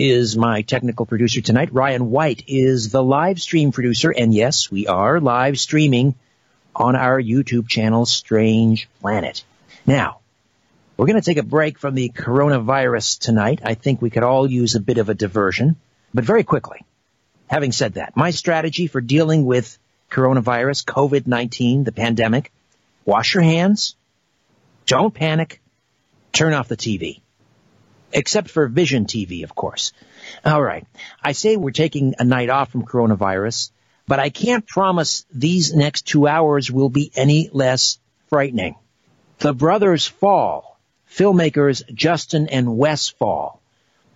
is my technical producer tonight. Ryan White is the live stream producer, and yes, we are live streaming on our YouTube channel, Strange Planet. Now, we're going to take a break from the coronavirus tonight. I think we could all use a bit of a diversion, but very quickly. Having said that, my strategy for dealing with coronavirus, COVID-19, the pandemic: wash your hands, don't panic, turn off the TV. Except for Vision TV, of course. All right. I say we're taking a night off from coronavirus, but I can't promise these next 2 hours will be any less frightening. The brothers Faull, filmmakers Justen and Wes Faull,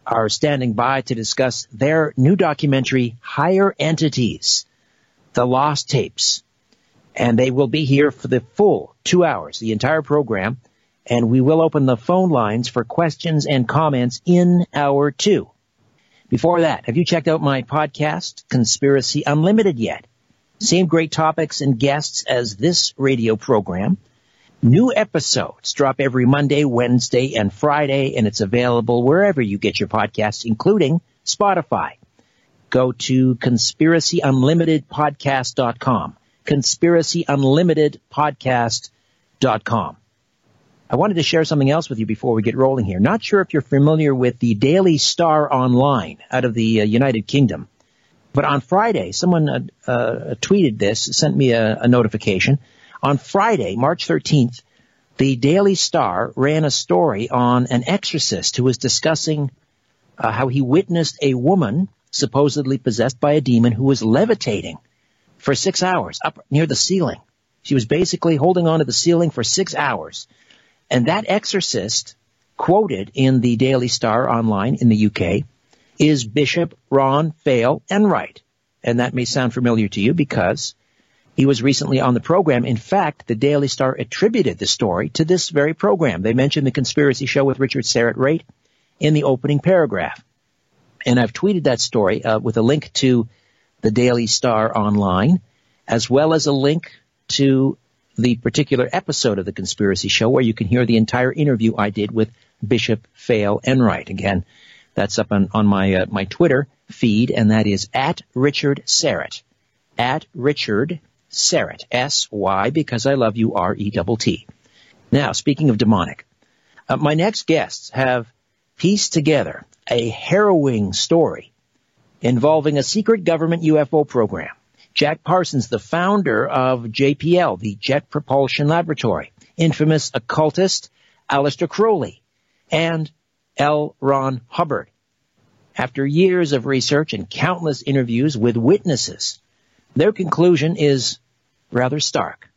are standing by to discuss their new documentary, Higher Entities: The Lost Tapes. And they will be here for the full 2 hours, the entire program. And we will open the phone lines for questions and comments in hour two. Before that, have you checked out my podcast, Conspiracy Unlimited, yet? Same great topics and guests as this radio program. New episodes drop every Monday, Wednesday, and Friday, and it's available wherever you get your podcasts, including Spotify. Go to conspiracyunlimitedpodcast.com, conspiracyunlimitedpodcast.com. I wanted to share something else with you before we get rolling here. Not sure if you're familiar with the Daily Star Online out of the United Kingdom, but on Friday, someone tweeted this, sent me a notification. On Friday, March 13th, the Daily Star ran a story on an exorcist who was discussing how he witnessed a woman supposedly possessed by a demon who was levitating for 6 hours up near the ceiling. She was basically holding on to the ceiling for 6 hours. And that exorcist, quoted in the Daily Star Online in the UK, is Bishop Ron Fale Enright. And that may sound familiar to you because he was recently on the program. In fact, the Daily Star attributed the story to this very program. They mentioned The Conspiracy Show with Richard Syrett right in the opening paragraph. And I've tweeted that story with a link to the Daily Star Online, as well as a link to the particular episode of The Conspiracy Show where you can hear the entire interview I did with Bishop Fale Enright. Again, that's up on my Twitter feed, and that is at Richard Syrett. At Richard Syrett. S-Y, because I love you, R-E-T-T. Now, speaking of demonic, my next guests have pieced together a harrowing story involving a secret government UFO program. Jack Parsons, the founder of JPL, the Jet Propulsion Laboratory, infamous occultist Aleister Crowley, and L. Ron Hubbard. After years of research and countless interviews with witnesses, their conclusion is rather stark.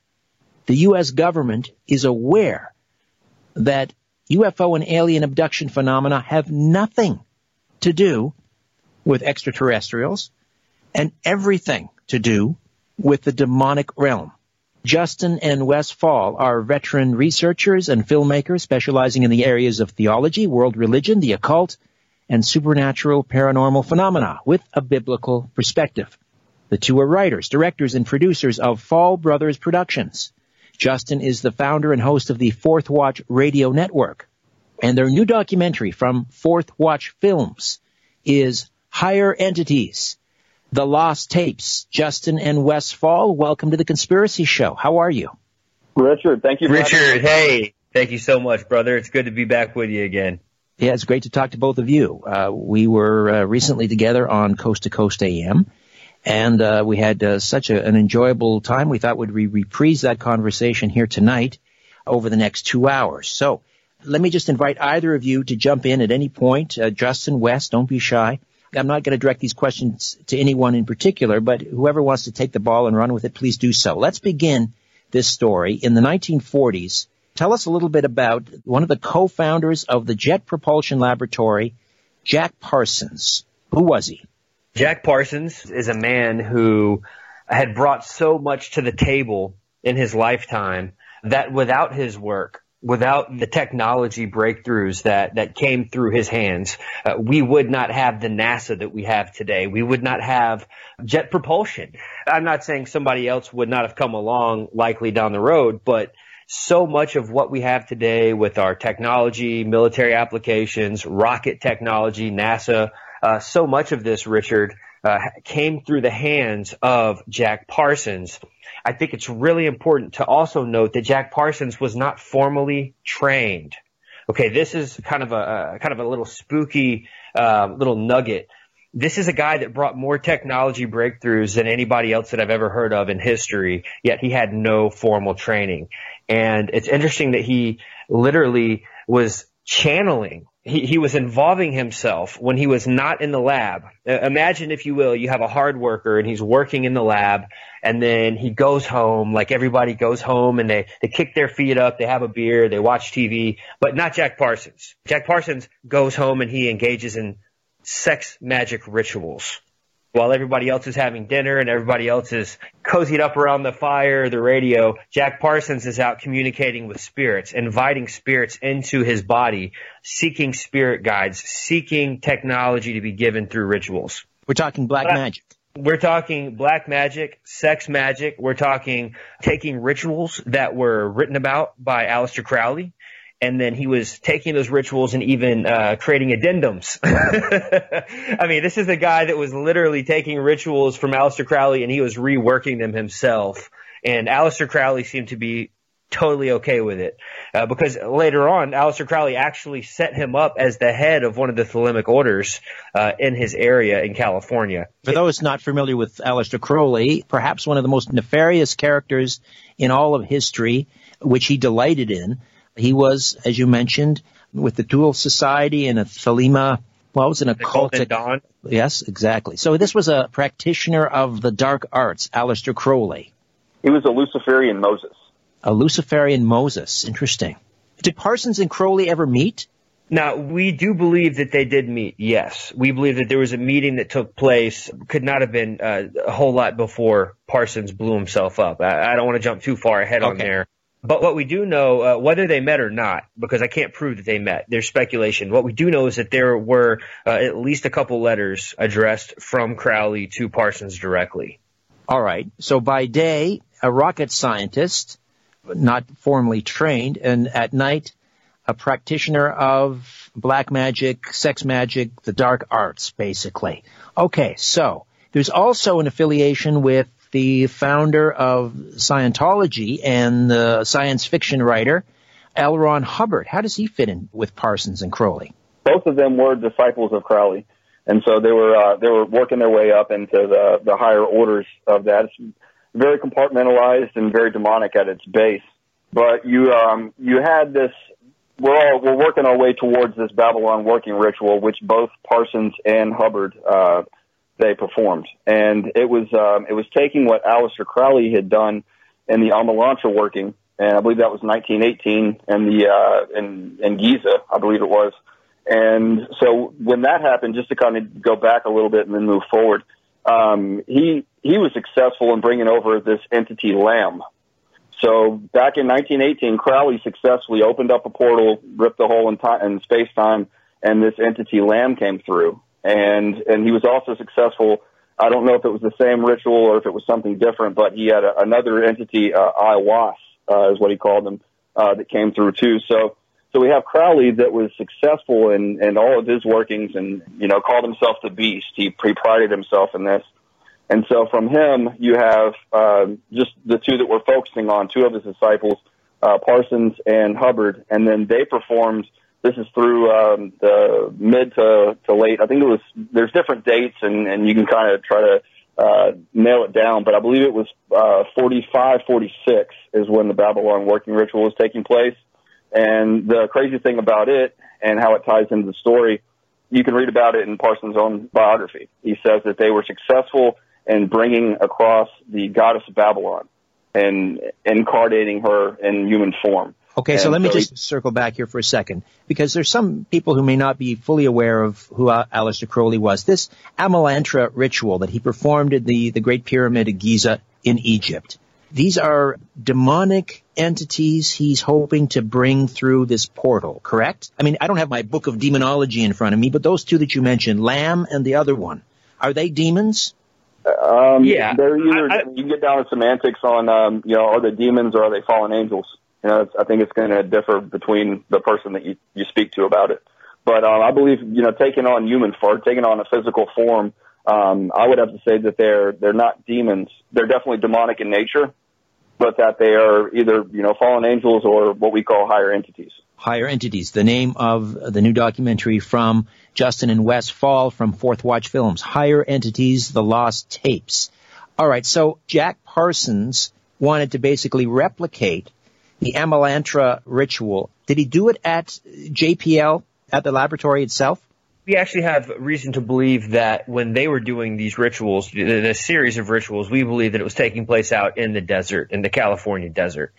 The U.S. government is aware that UFO and alien abduction phenomena have nothing to do with extraterrestrials and everything to do with the demonic realm. Justen and Wes Faull are veteran researchers and filmmakers specializing in the areas of theology, world religion, the occult, and supernatural paranormal phenomena with a biblical perspective. The two are writers, directors, and producers of Faull Brothers Productions. Justen is the founder and host of the Fourth Watch Radio Network. And their new documentary from Fourth Watch Films is Higher Entities: The Lost Tapes. Justen and Wes Faull, welcome to The Conspiracy Show. How are you? Richard, thank you for having me. Hey, Thank you so much, brother. It's good to be back with you again. Yeah, it's great to talk to both of you. We were recently together on Coast to Coast AM, and we had such an enjoyable time. We thought we'd reprise that conversation here tonight over the next 2 hours. So let me just invite either of you to jump in at any point. Justen, Wes, don't be shy. I'm not going to direct these questions to anyone in particular, but whoever wants to take the ball and run with it, please do so. Let's begin this story. In the 1940s, tell us a little bit about one of the co-founders of the Jet Propulsion Laboratory, Jack Parsons. Who was he? Jack Parsons is a man who had brought so much to the table in his lifetime that without his work, without the technology breakthroughs that came through his hands, we would not have the NASA that we have today. We would not have jet propulsion. I'm not saying somebody else would not have come along likely down the road, but so much of what we have today with our technology, military applications, rocket technology, NASA, so much of this, Richard, came through the hands of Jack Parsons. I think it's really important to also note that Jack Parsons was not formally trained. Okay, this is kind of a little spooky little nugget. This is a guy that brought more technology breakthroughs than anybody else that I've ever heard of in history, yet he had no formal training. And it's interesting that he literally was channeling. He was involving himself when he was not in the lab. Imagine, if you will, you have a hard worker and he's working in the lab, and then he goes home, like everybody goes home, and they kick their feet up, they have a beer, they watch TV, but not Jack Parsons. Jack Parsons goes home and he engages in sex magic rituals while everybody else is having dinner and everybody else is cozied up around the fire, the radio. Jack Parsons is out communicating with spirits, inviting spirits into his body, seeking spirit guides, seeking technology to be given through rituals. We're talking black magic. We're talking black magic, sex magic. We're talking taking rituals that were written about by Aleister Crowley. And then he was taking those rituals and even creating addendums. I mean, this is a guy that was literally taking rituals from Aleister Crowley and he was reworking them himself. And Aleister Crowley seemed to be totally okay with it because later on, Aleister Crowley actually set him up as the head of one of the Thelemic orders in his area in California. For those not familiar with Aleister Crowley, perhaps one of the most nefarious characters in all of history, which he delighted in. He was, as you mentioned, with the Dual Society and a Thelema, well, it was an occultic. Dawn. Yes, exactly. So this was a practitioner of the dark arts, Aleister Crowley. He was a Luciferian Moses. A Luciferian Moses. Interesting. Did Parsons and Crowley ever meet? Now, we do believe that they did meet, yes. We believe that there was a meeting that took place, could not have been a whole lot before Parsons blew himself up. I don't want to jump too far ahead on there. But what we do know, whether they met or not, because I can't prove that they met, there's speculation. What we do know is that there were at least a couple letters addressed from Crowley to Parsons directly. All right. So by day, a rocket scientist, not formally trained, and at night, a practitioner of black magic, sex magic, the dark arts, basically. Okay. So there's also an affiliation with the founder of Scientology and the science fiction writer, L. Ron Hubbard. How does he fit in with Parsons and Crowley? Both of them were disciples of Crowley, and so they were working their way up into the higher orders of that. It's very compartmentalized and very demonic at its base. But you had this. We're working our way towards this Babylon working ritual, which both Parsons and Hubbard they performed, and it was taking what Aleister Crowley had done in the Amalantrah working, and I believe that was 1918 and the in Giza, I believe it was. And so when that happened, just to kind of go back a little bit and then move forward, he was successful in bringing over this entity Lamb. So back in 1918, Crowley successfully opened up a portal, ripped a hole in space time, and this entity Lamb came through. And he was also successful. I don't know if it was the same ritual or if it was something different, but he had another entity, Iwas, is what he called them, that came through too. So we have Crowley that was successful in all of his workings and, you know, called himself the Beast. He prided himself in this. And so from him, you have, just the two that we're focusing on, two of his disciples, Parsons and Hubbard, and then they performed. This is through the mid to late. I think it was. There's different dates, and you can kind of try to nail it down. But I believe it was 45, 46 is when the Babylon working ritual was taking place. And the crazy thing about it, and how it ties into the story, you can read about it in Parsons' own biography. He says that they were successful in bringing across the goddess of Babylon and incarnating her in human form. Okay, so let me just circle back here for a second, because there's some people who may not be fully aware of who Aleister Crowley was. This Amalantrah ritual that he performed at the Great Pyramid of Giza in Egypt, these are demonic entities he's hoping to bring through this portal, correct? I mean, I don't have my book of demonology in front of me, but those two that you mentioned, Lamb and the other one, are they demons? Yeah. They're either, you can get down to semantics on, you know, are they demons or are they fallen angels? You know, I think it's going to differ between the person that you speak to about it. But I believe, you know, taking on a physical form, I would have to say that they're not demons. They're definitely demonic in nature, but that they are either, you know, fallen angels or what we call higher entities. Higher Entities, the name of the new documentary from Justen and Wes Faull from Fourth Watch Films, Higher Entities, The Lost Tapes. All right, so Jack Parsons wanted to basically replicate the Amalantrah ritual. Did he do it at JPL, at the laboratory itself? We actually have reason to believe that when they were doing these rituals, the series of rituals, we believe that it was taking place out in the desert, in the California desert.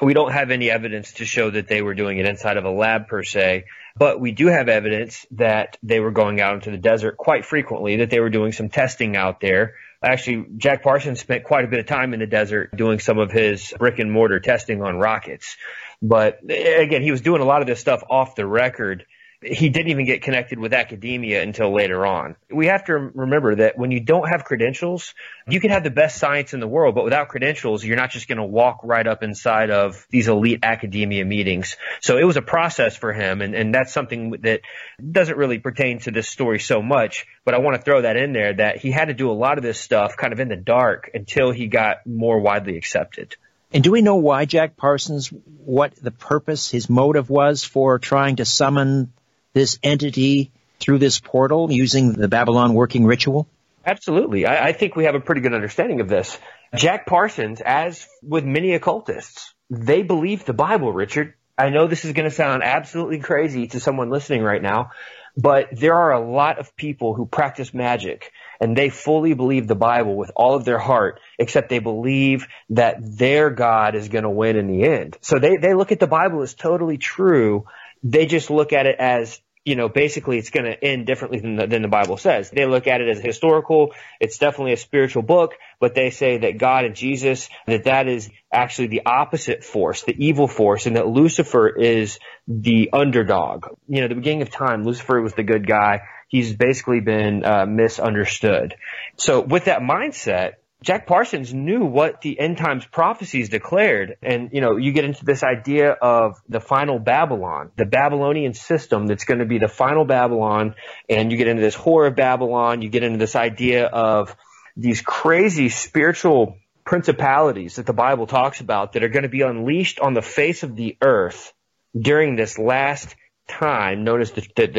We don't have any evidence to show that they were doing it inside of a lab per se, but we do have evidence that they were going out into the desert quite frequently, that they were doing some testing out there. Actually, Jack Parsons spent quite a bit of time in the desert doing some of his brick and mortar testing on rockets. But again, he was doing a lot of this stuff off the record. He didn't even get connected with academia until later on. We have to remember that when you don't have credentials, you can have the best science in the world, but without credentials, you're not just going to walk right up inside of these elite academia meetings. So it was a process for him, and that's something that doesn't really pertain to this story so much, but I want to throw that in there, that he had to do a lot of this stuff kind of in the dark until he got more widely accepted. And do we know why Jack Parsons, what the purpose, his motive was for trying to summon this entity through this portal using the Babylon working ritual? Absolutely. I think we have a pretty good understanding of this. Jack Parsons, as with many occultists, they believe the Bible, Richard. I know this is going to sound absolutely crazy to someone listening right now, but there are a lot of people who practice magic, and they fully believe the Bible with all of their heart, except they believe that their God is going to win in the end. So they look at the Bible as totally true. They just look at it as, you know, basically it's going to end differently than the Bible says. They look at it as historical. It's definitely a spiritual book, but they say that God and Jesus, that is actually the opposite force, the evil force, and that Lucifer is the underdog. You know, the beginning of time, Lucifer was the good guy. He's basically been misunderstood. So with that mindset, Jack Parsons knew what the end times prophecies declared. And, you know, you get into this idea of the final Babylon, the Babylonian system that's going to be the final Babylon. And you get into this horror of Babylon. You get into this idea of these crazy spiritual principalities that the Bible talks about that are going to be unleashed on the face of the earth during this last time, known as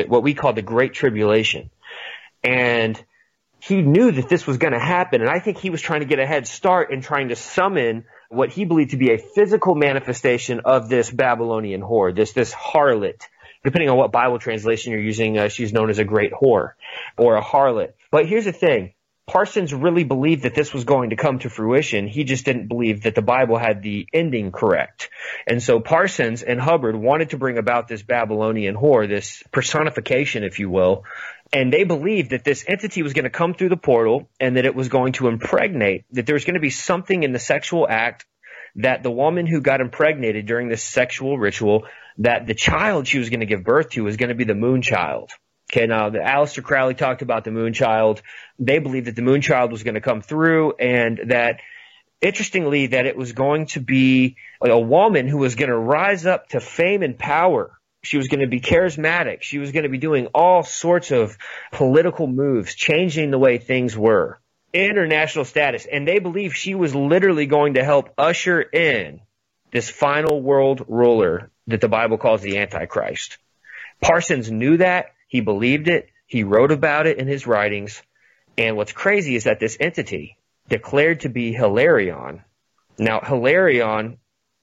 what we call the Great Tribulation. And he knew that this was going to happen, and I think he was trying to get a head start in trying to summon what he believed to be a physical manifestation of this Babylonian whore, this harlot. Depending on what Bible translation you're using, she's known as a great whore or a harlot. But here's the thing. Parsons really believed that this was going to come to fruition. He just didn't believe that the Bible had the ending correct. And so Parsons and Hubbard wanted to bring about this Babylonian whore, this personification, if you will, and they believed that this entity was going to come through the portal and that it was going to impregnate, that there was going to be something in the sexual act, that the woman who got impregnated during this sexual ritual, that the child she was going to give birth to was going to be the moon child. Okay, now Aleister Crowley talked about the moon child. They believed that the moon child was going to come through, and that, interestingly, that it was going to be a woman who was going to rise up to fame and power. She was going to be charismatic. She was going to be doing all sorts of political moves, changing the way things were, international status. And they believed she was literally going to help usher in this final world ruler that the Bible calls the Antichrist. Parsons knew that. He believed it. He wrote about it in his writings. And what's crazy is that this entity declared to be Hilarion. Now, Hilarion,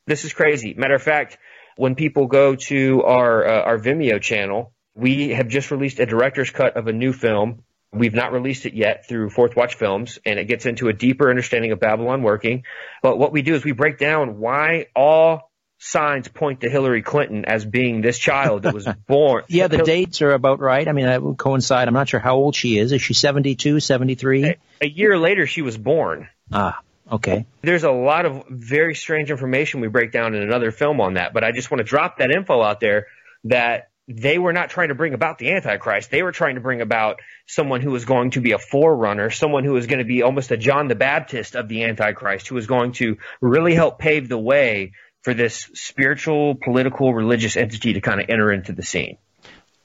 this is crazy. Matter of fact, when people go to our Vimeo channel, we have just released a director's cut of a new film. We've not released it yet through Fourth Watch Films, and it gets into a deeper understanding of Babylon working. But what we do is we break down why all signs point to Hillary Clinton as being this child that was born. Yeah, the dates are about right. I mean, that would coincide. I'm not sure how old she is. Is she 72, 73? A year later, she was born. Ah, okay. There's a lot of very strange information we break down in another film on that, but I just want to drop that info out there that they were not trying to bring about the Antichrist. They were trying to bring about someone who was going to be a forerunner, someone who was going to be almost a John the Baptist of the Antichrist, who was going to really help pave the way for this spiritual, political, religious entity to kind of enter into the scene.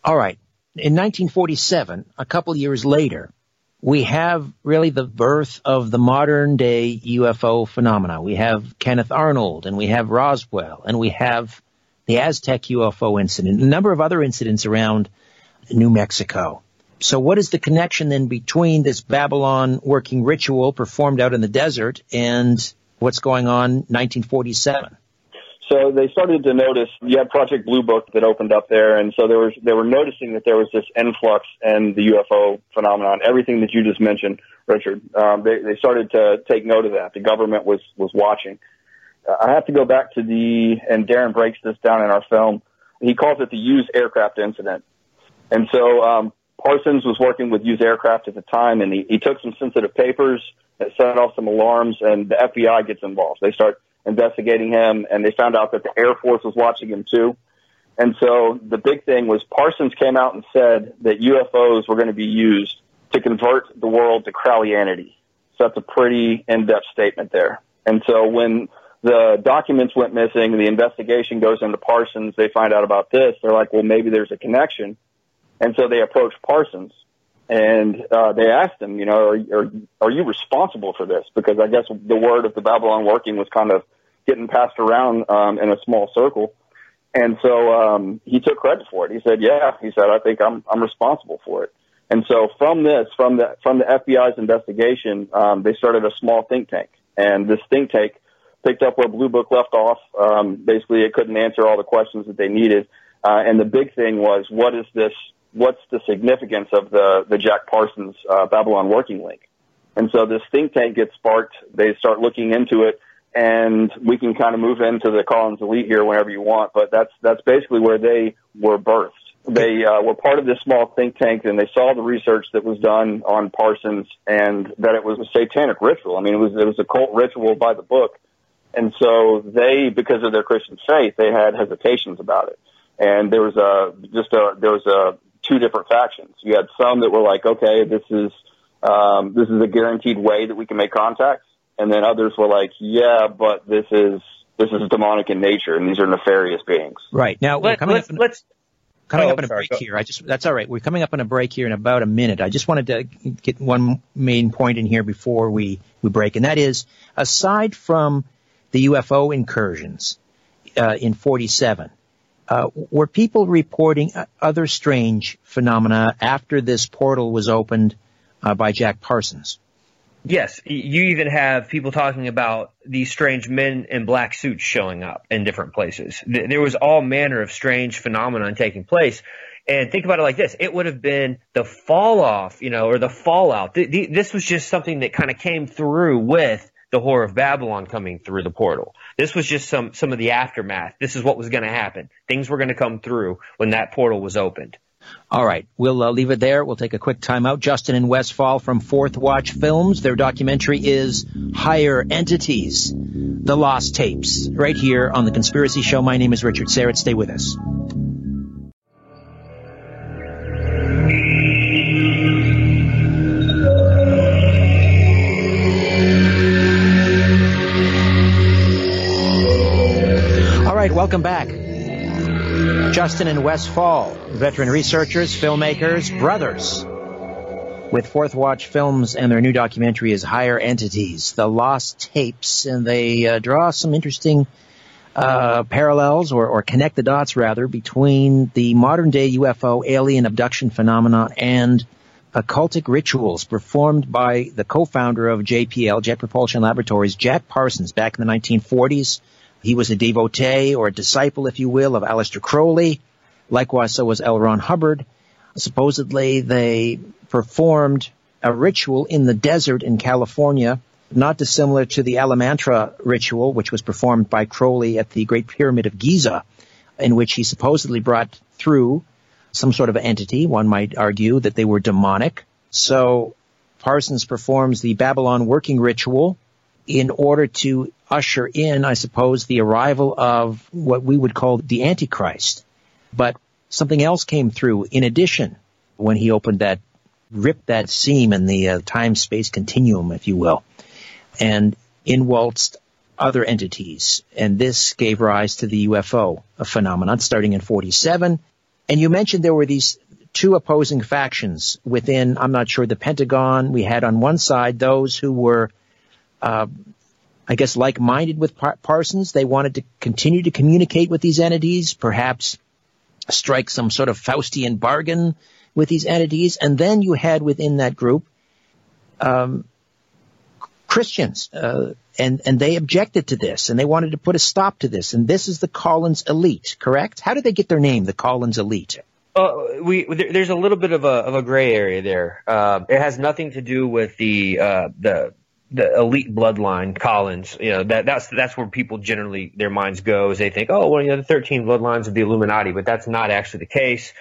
All right. In 1947, a couple years later, we have really the birth of the modern-day UFO phenomena. We have Kenneth Arnold, and we have Roswell, and we have the Aztec UFO incident, a number of other incidents around New Mexico. So what is the connection then between this Babylon working ritual performed out in the desert and what's going on in 1947? So they started to notice, you had Project Blue Book that opened up there, and so they were noticing that there was this influx and the UFO phenomenon, everything that you just mentioned, Richard. They started to take note of that. The government was watching. I have to go back to and Darren breaks this down in our film. He calls it the used aircraft incident. And so Parsons was working with used aircraft at the time, and he took some sensitive papers that set off some alarms, and the FBI gets involved. They start investigating him, and they found out that the Air Force was watching him too. And so the big thing was Parsons came out and said that UFOs were going to be used to convert the world to Crowleyanity. So that's a pretty in-depth statement there. And so when the documents went missing, the investigation goes into Parsons, they find out about this, they're like, well, maybe there's a connection. And so they approached Parsons, and they asked him, you know, are you responsible for this? Because I guess the word of the Babylon working was kind of getting passed around in a small circle. And so he took credit for it. He said, yeah, he said, I think I'm responsible for it. And so from the FBI's investigation, they started a small think tank, and this think tank picked up where Blue Book left off. Basically, it couldn't answer all the questions that they needed. And the big thing was, what is this? What's the significance of the Jack Parsons Babylon working link? And so this think tank gets sparked. They start looking into it, and we can kind of move into the Collins Elite here whenever you want. But that's basically where they were birthed. They were part of this small think tank, and they saw the research that was done on Parsons, and that it was a satanic ritual. I mean, it was a cult ritual by the book. And so they, because of their Christian faith, they had hesitations about it. And there was two different factions. You had some that were like, okay, this is a guaranteed way that we can make contacts. And then others were like, yeah, but this is demonic in nature, and these are nefarious beings. Right. Now we're coming up on a break here. That's all right. We're coming up on a break here in about a minute. I just wanted to get one main point in here before we break, and that is, aside from the UFO incursions in 47. Were people reporting other strange phenomena after this portal was opened by Jack Parsons? Yes. You even have people talking about these strange men in black suits showing up in different places. There was all manner of strange phenomenon taking place. And think about it like this. It would have been the fall-off, you know, or the fallout. This was just something that kind of came through with the Whore of Babylon coming through the portal. This was just some of the aftermath. This is what was going to happen. Things were going to come through when that portal was opened. All right. We'll leave it there. We'll take a quick time out. Justen and Wes Faull from Fourth Watch Films. Their documentary is Higher Entities: The Lost Tapes, right here on The Conspiracy Show. My name is Richard Syrett. Stay with us. Welcome back. Justen and Wes Faull, veteran researchers, filmmakers, brothers, with Fourth Watch Films, and their new documentary is Higher Entities: The Lost Tapes, and they draw some interesting parallels or connect the dots, rather, between the modern-day UFO alien abduction phenomenon and occultic rituals performed by the co-founder of JPL, Jet Propulsion Laboratories, Jack Parsons, back in the 1940s. He was a devotee, or a disciple, if you will, of Aleister Crowley. Likewise, so was L. Ron Hubbard. Supposedly, they performed a ritual in the desert in California, not dissimilar to the Amalantrah ritual, which was performed by Crowley at the Great Pyramid of Giza, in which he supposedly brought through some sort of entity. One might argue that they were demonic. So Parsons performs the Babylon working ritual in order to usher in, I suppose, the arrival of what we would call the Antichrist. But something else came through in addition when he opened that, ripped that seam in the time-space continuum, if you will. And in waltzed other entities. And this gave rise to the UFO phenomenon starting in 47. And you mentioned there were these two opposing factions within, I'm not sure, the Pentagon. We had on one side those who were, I guess, like-minded with Parsons. They wanted to continue to communicate with these entities, perhaps strike some sort of Faustian bargain with these entities. And then you had within that group Christians, and they objected to this, and they wanted to put a stop to this. And this is the Collins Elite, correct? How did they get their name, the Collins Elite? There's a little bit of a gray area there. It has nothing to do with the elite bloodline, Collins. You know, that's where people generally, their minds go, is they think, oh, well, you know, the 13 bloodlines of the Illuminati, but that's not actually the case.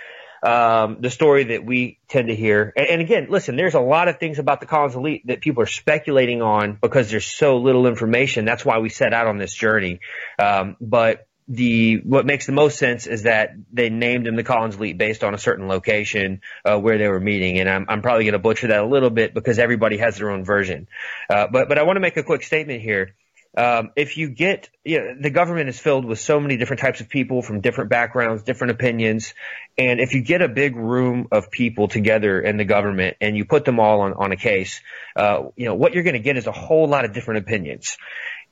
The story that we tend to hear, and again, listen, there's a lot of things about the Collins Elite that people are speculating on because there's so little information. That's why we set out on this journey. But what makes the most sense is that they named them the Collins Elite based on a certain location where they were meeting. And I'm probably going to butcher that a little bit because everybody has their own version. But I want to make a quick statement here. If you get, you know, the government is filled with so many different types of people from different backgrounds, different opinions. And if you get a big room of people together in the government and you put them all on a case, you know, what you're going to get is a whole lot of different opinions.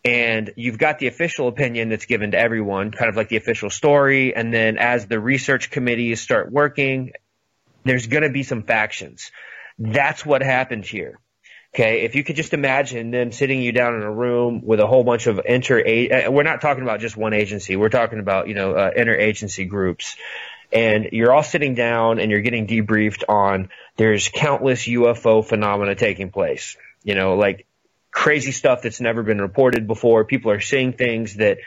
And you've got the official opinion that's given to everyone, kind of like the official story. And then as the research committees start working, there's going to be some factions. That's what happened here. Okay, if you could just imagine them sitting you down in a room with a whole bunch of we're not talking about just one agency. We're talking about, you know, interagency groups. And you're all sitting down and you're getting debriefed on there's countless UFO phenomena taking place, you know, like crazy stuff that's never been reported before. People are seeing things that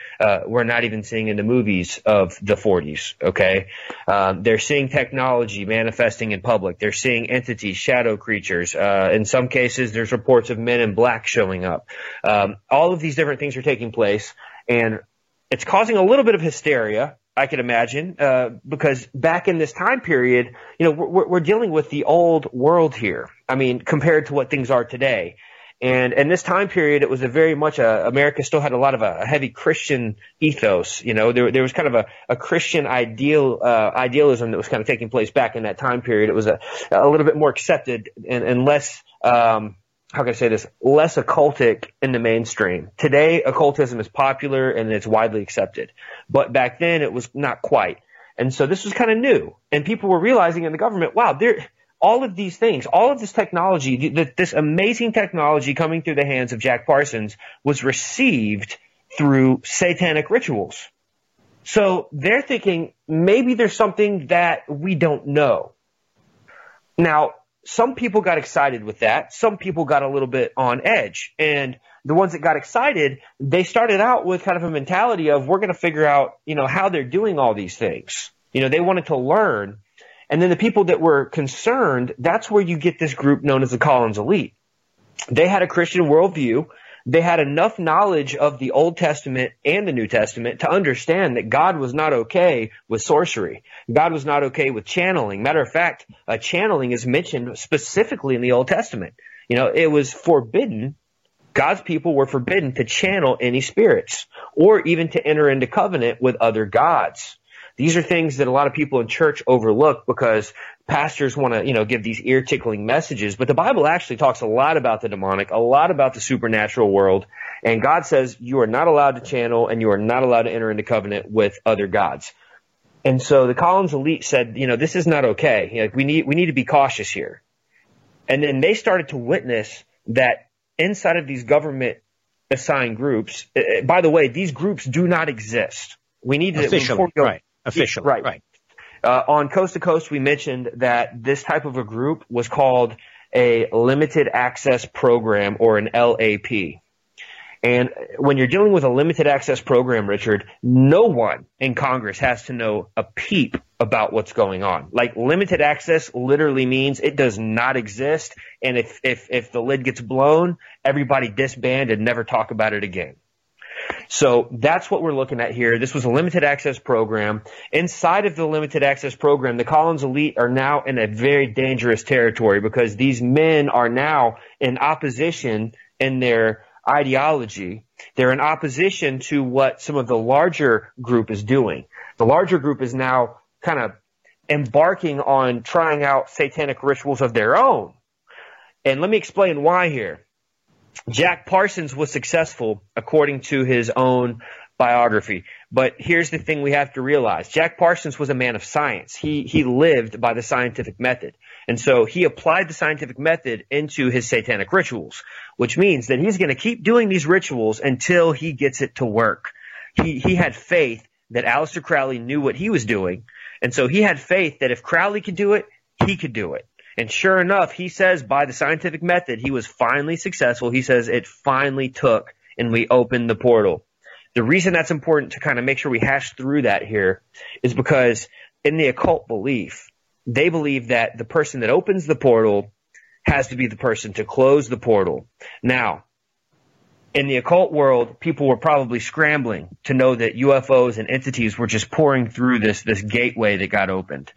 we're not even seeing in the movies of the 40s, okay? They're seeing technology manifesting in public. They're seeing entities, shadow creatures. In some cases, there's reports of men in black showing up. All of these different things are taking place, and it's causing a little bit of hysteria, I could imagine, because back in this time period, you know, we're dealing with the old world here. I mean, compared to what things are today. And in this time period, it was a very much America still had a lot of a heavy Christian ethos. You know, there was kind of a Christian idealism that was kind of taking place back in that time period. It was a little bit more accepted and less, how can I say this, less occultic in the mainstream. Today, occultism is popular and it's widely accepted. But back then, it was not quite. And so this was kind of new. And people were realizing in the government, wow, all of these things, all of this technology, this amazing technology coming through the hands of Jack Parsons was received through satanic rituals. So they're thinking maybe there's something that we don't know. Now, some people got excited with that. Some people got a little bit on edge. And the ones that got excited, they started out with kind of a mentality of we're going to figure out, you know, how they're doing all these things. You know, they wanted to learn. And then the people that were concerned, that's where you get this group known as the Collins Elite. They had a Christian worldview. They had enough knowledge of the Old Testament and the New Testament to understand that God was not okay with sorcery. God was not okay with channeling. Matter of fact, channeling is mentioned specifically in the Old Testament. You know, it was forbidden. God's people were forbidden to channel any spirits or even to enter into covenant with other gods. These are things that a lot of people in church overlook because pastors want to, give these ear-tickling messages. But the Bible actually talks a lot about the demonic, a lot about the supernatural world. And God says you are not allowed to channel and you are not allowed to enter into covenant with other gods. And so the Collins Elite said, this is not okay. We need to be cautious here. And then they started to witness that inside of these government-assigned groups – by the way, these groups do not exist. We need to – Officially, right. On Coast to Coast, we mentioned that this type of a group was called a limited access program, or an LAP. And when you're dealing with a limited access program, Richard, no one in Congress has to know a peep about what's going on. Like, limited access literally means it does not exist. And if the lid gets blown, everybody disband and never talk about it again. So that's what we're looking at here. This was a limited access program. Inside of the limited access program, the Collins Elite are now in a very dangerous territory because these men are now in opposition in their ideology. They're in opposition to what some of the larger group is doing. The larger group is now kind of embarking on trying out satanic rituals of their own. And let me explain why here. Jack Parsons was successful according to his own biography. But here's the thing we have to realize. Jack Parsons was a man of science. He lived by the scientific method. And so he applied the scientific method into his satanic rituals, which means that he's going to keep doing these rituals until he gets it to work. He had faith that Aleister Crowley knew what he was doing. And so he had faith that if Crowley could do it, he could do it. And sure enough, he says by the scientific method, he was finally successful. He says it finally took and we opened the portal. The reason that's important to kind of make sure we hash through that here is because in the occult belief, they believe that the person that opens the portal has to be the person to close the portal. Now, in the occult world, people were probably scrambling to know that UFOs and entities were just pouring through this gateway that got opened.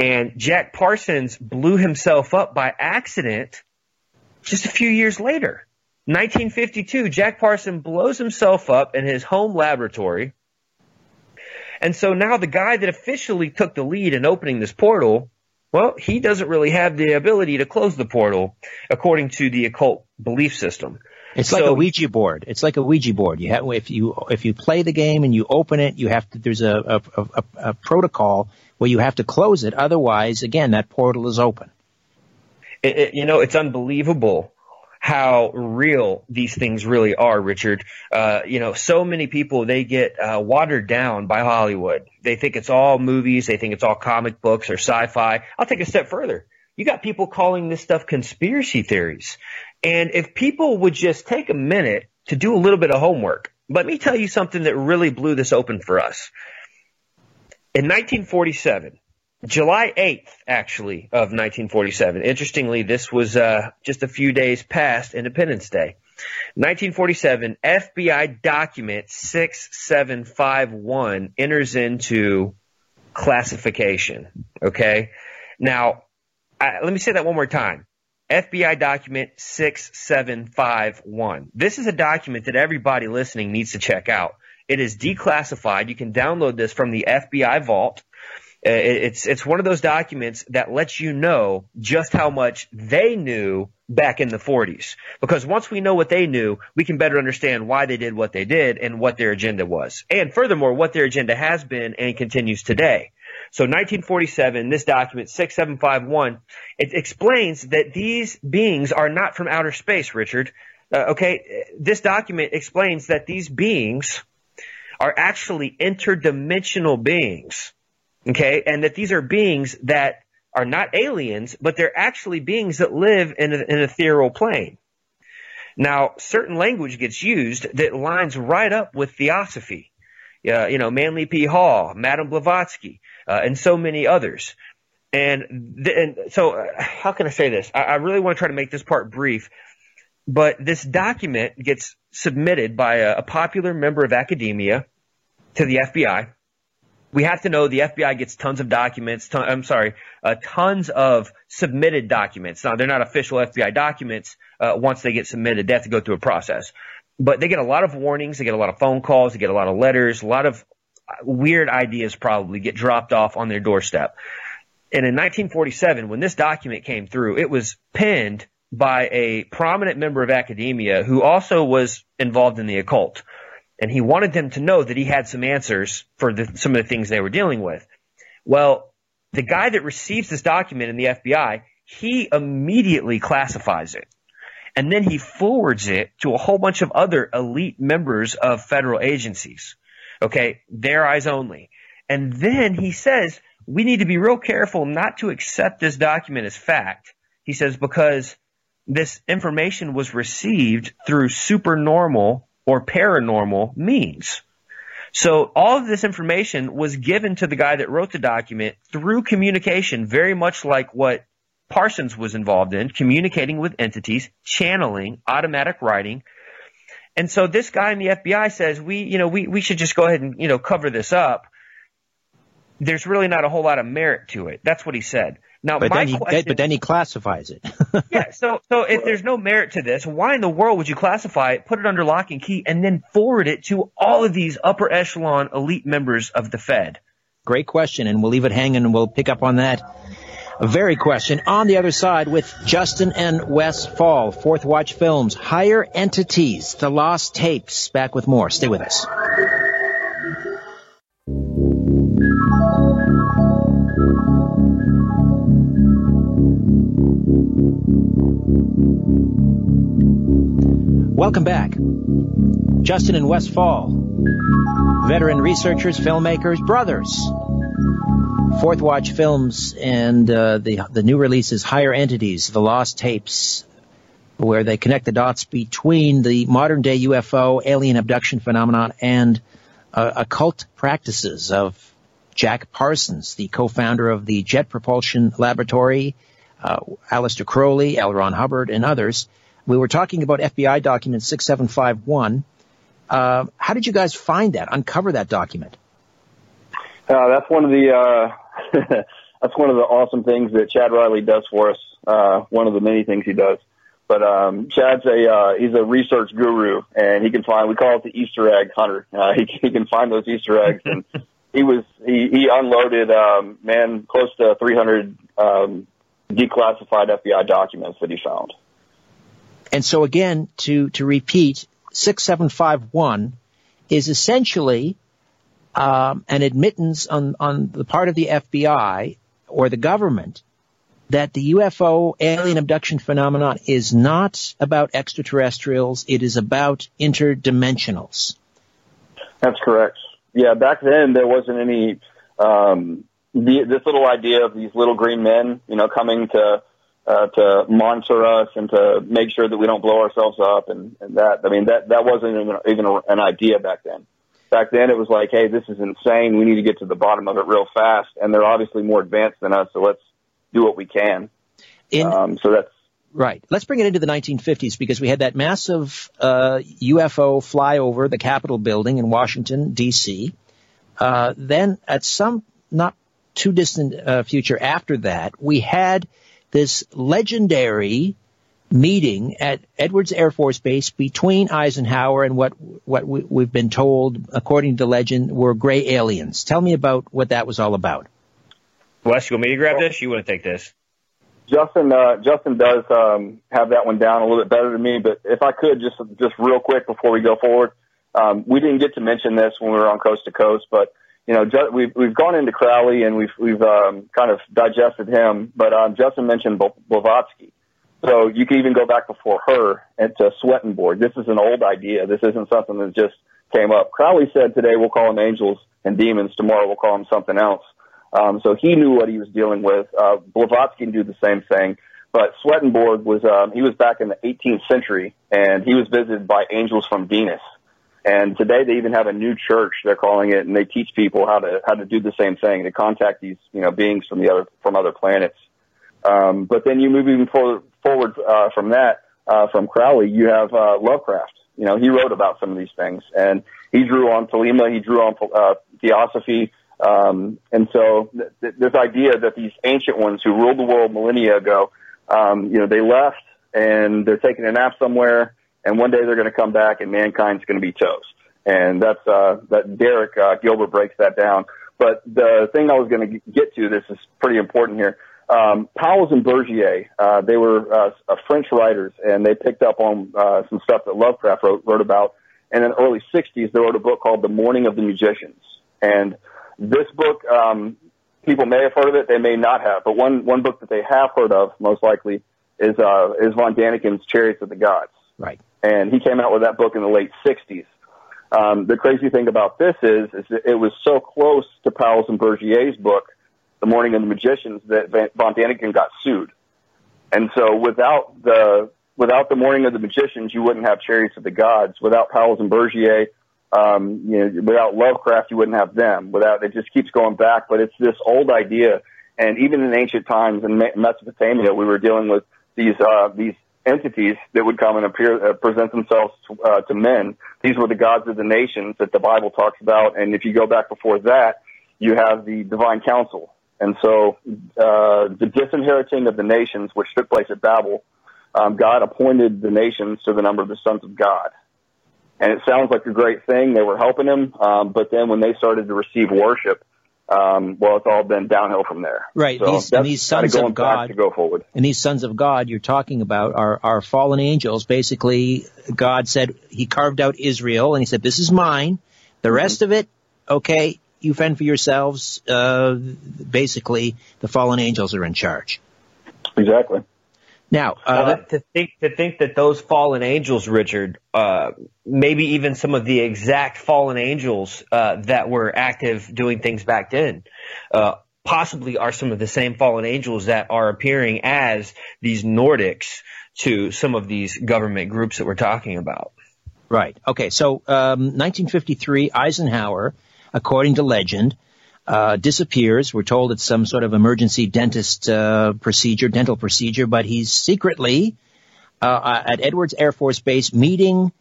And Jack Parsons blew himself up by accident just a few years later. 1952, Jack Parsons blows himself up in his home laboratory. And so now the guy that officially took the lead in opening this portal, well, he doesn't really have the ability to close the portal according to the occult belief system. It's like a Ouija board. It's like a Ouija board. You have, if you play the game and you open it, you have to, there's a protocol where you have to close it. Otherwise, again, that portal is open. It's unbelievable how real these things really are, Richard. So many people, they get watered down by Hollywood. They think it's all movies. They think it's all comic books or sci-fi. I'll take a step further. You got people calling this stuff conspiracy theories. And if people would just take a minute to do a little bit of homework, let me tell you something that really blew this open for us. In 1947, July 8th, actually, of 1947, interestingly, this was just a few days past Independence Day. 1947, FBI document 6751 enters into classification. Okay? Now, let me say that one more time. FBI document 6751. This is a document that everybody listening needs to check out. It is declassified. You can download this from the FBI vault. It's one of those documents that lets you know just how much they knew back in the 40s. Because once we know what they knew, we can better understand why they did what they did and what their agenda was. And furthermore, what their agenda has been and continues today. So 1947, this document, 6751, it explains that these beings are not from outer space, Richard. This document explains that these beings are actually interdimensional beings. Okay, and that these are beings that are not aliens, but they're actually beings that live in a ethereal plane. Now, certain language gets used that lines right up with theosophy. Manly P. Hall, Madame Blavatsky, and so many others. And so how can I say this? I really want to try to make this part brief. But this document gets submitted by a popular member of academia to the FBI. We have to know the FBI gets tons of documents. Tons of submitted documents. Now, they're not official FBI documents. Once they get submitted, they have to go through a process. But they get a lot of warnings. They get a lot of phone calls. They get a lot of letters, a lot of weird ideas probably get dropped off on their doorstep. And in 1947, when this document came through, it was penned by a prominent member of academia who also was involved in the occult. And he wanted them to know that he had some answers for some of the things they were dealing with. Well, the guy that receives this document in the FBI, he immediately classifies it. And then he forwards it to a whole bunch of other elite members of federal agencies. Okay, their eyes only. And then he says, we need to be real careful not to accept this document as fact. He says, because this information was received through supernormal or paranormal means. So all of this information was given to the guy that wrote the document through communication, very much like what Parsons was involved in, communicating with entities, channeling, automatic writing. And so this guy in the FBI says, we should just go ahead and, cover this up. There's really not a whole lot of merit to it. That's what he said. Now, but then he classifies it. Yeah. So if there's no merit to this, why in the world would you classify it, put it under lock and key, and then forward it to all of these upper echelon elite members of the Fed? Great question. And we'll leave it hanging and we'll pick up on that. A very question on the other side with Justen and Wes Faull, Fourth Watch Films, Higher Entities, The Lost Tapes. Back with more. Stay with us. Welcome back. Justen and Wes Faull, veteran researchers, filmmakers, brothers. Fourth Watch Films, and the new release is Higher Entities, The Lost Tapes, where they connect the dots between the modern-day UFO, alien abduction phenomenon, and occult practices of Jack Parsons, the co-founder of the Jet Propulsion Laboratory, Aleister Crowley, L. Ron Hubbard, and others. We were talking about FBI document 6751. How did you guys find that, uncover that document? That's one of the that's one of the awesome things that Chad Riley does for us. One of the many things he does. But Chad's he's a research guru, and he can find. We call it the Easter egg hunter. He can find those Easter eggs, and he unloaded close to 300 declassified FBI documents that he found. And so again, to repeat, 6751 is essentially an admittance on the part of the FBI or the government that the UFO alien abduction phenomenon is not about extraterrestrials. It is about interdimensionals. That's correct. Yeah, back then there wasn't any this little idea of these little green men, coming to monitor us and to make sure that we don't blow ourselves up and that. I mean, that wasn't even an idea back then. Back then, it was like, hey, this is insane. We need to get to the bottom of it real fast. And they're obviously more advanced than us, so let's do what we can. So that's right. Let's bring it into the 1950s, because we had that massive UFO flyover the Capitol building in Washington, D.C. Then at some not too distant future after that, we had this legendary meeting at Edwards Air Force Base between Eisenhower and what we've been told, according to legend, were gray aliens. Tell me about what that was all about. Wes, you want me to grab this? You want to take this? Justen does have that one down a little bit better than me, but if I could, just real quick before we go forward, we didn't get to mention this when we were on Coast to Coast, but we've gone into Crowley and we've kind of digested him, but Justen mentioned Blavatsky. So you can even go back before her and to Swedenborg. This is an old idea. This isn't something that just came up. Crowley said today we'll call them angels and demons. Tomorrow we'll call them something else. So he knew what he was dealing with. Blavatsky knew the same thing. But Swedenborg was he was back in the 18th century, and he was visited by angels from Venus. And today they even have a new church, they're calling it, and they teach people how to do the same thing. They contact these beings from other planets. But then you move even forward from that, from Crowley, you have Lovecraft. He wrote about some of these things, and he drew on Thelema, he drew on theosophy, and so this idea that these ancient ones who ruled the world millennia ago, they left and they're taking a nap somewhere, and one day they're going to come back and mankind's going to be toast. And that's that Derek Gilbert breaks that down. But the thing I was going to get to, this is pretty important here. Pauwels and Bergier, they were French writers, and they picked up on some stuff that Lovecraft wrote about. And in the early 60s, they wrote a book called The Morning of the Magicians. And this book, people may have heard of it, they may not have. But one book that they have heard of, most likely, is von Daniken's Chariots of the Gods. Right. And he came out with that book in the late 60s. The crazy thing about this is that it was so close to Pauwels and Bergier's book, The Morning of the Magicians, that von Daniken got sued. And so without the Morning of the Magicians, you wouldn't have Chariots of the Gods. Without Pauwels and Bergier, without Lovecraft, you wouldn't have them. It just keeps going back, but it's this old idea. And even in ancient times in Mesopotamia, we were dealing with these entities that would come and appear, present themselves to men. These were the gods of the nations that the Bible talks about. And if you go back before that, you have the divine council. And so the disinheriting of the nations, which took place at Babel, God appointed the nations to the number of the sons of God. And it sounds like a great thing. They were helping him. But then when they started to receive worship, it's all been downhill from there. Right. So these sons of God, to go forward. And these sons of God you're talking about are fallen angels. Basically, God said he carved out Israel and he said, this is mine. The rest of it, okay, you fend for yourselves. Basically, the fallen angels are in charge. Exactly. Now, to think that those fallen angels, Richard, maybe even some of the exact fallen angels that were active doing things back then, possibly are some of the same fallen angels that are appearing as these Nordics to some of these government groups that we're talking about. Right. Okay. So 1953, Eisenhower, according to legend, disappears. We're told it's some sort of emergency dental procedure, but he's secretly at Edwards Air Force Base meeting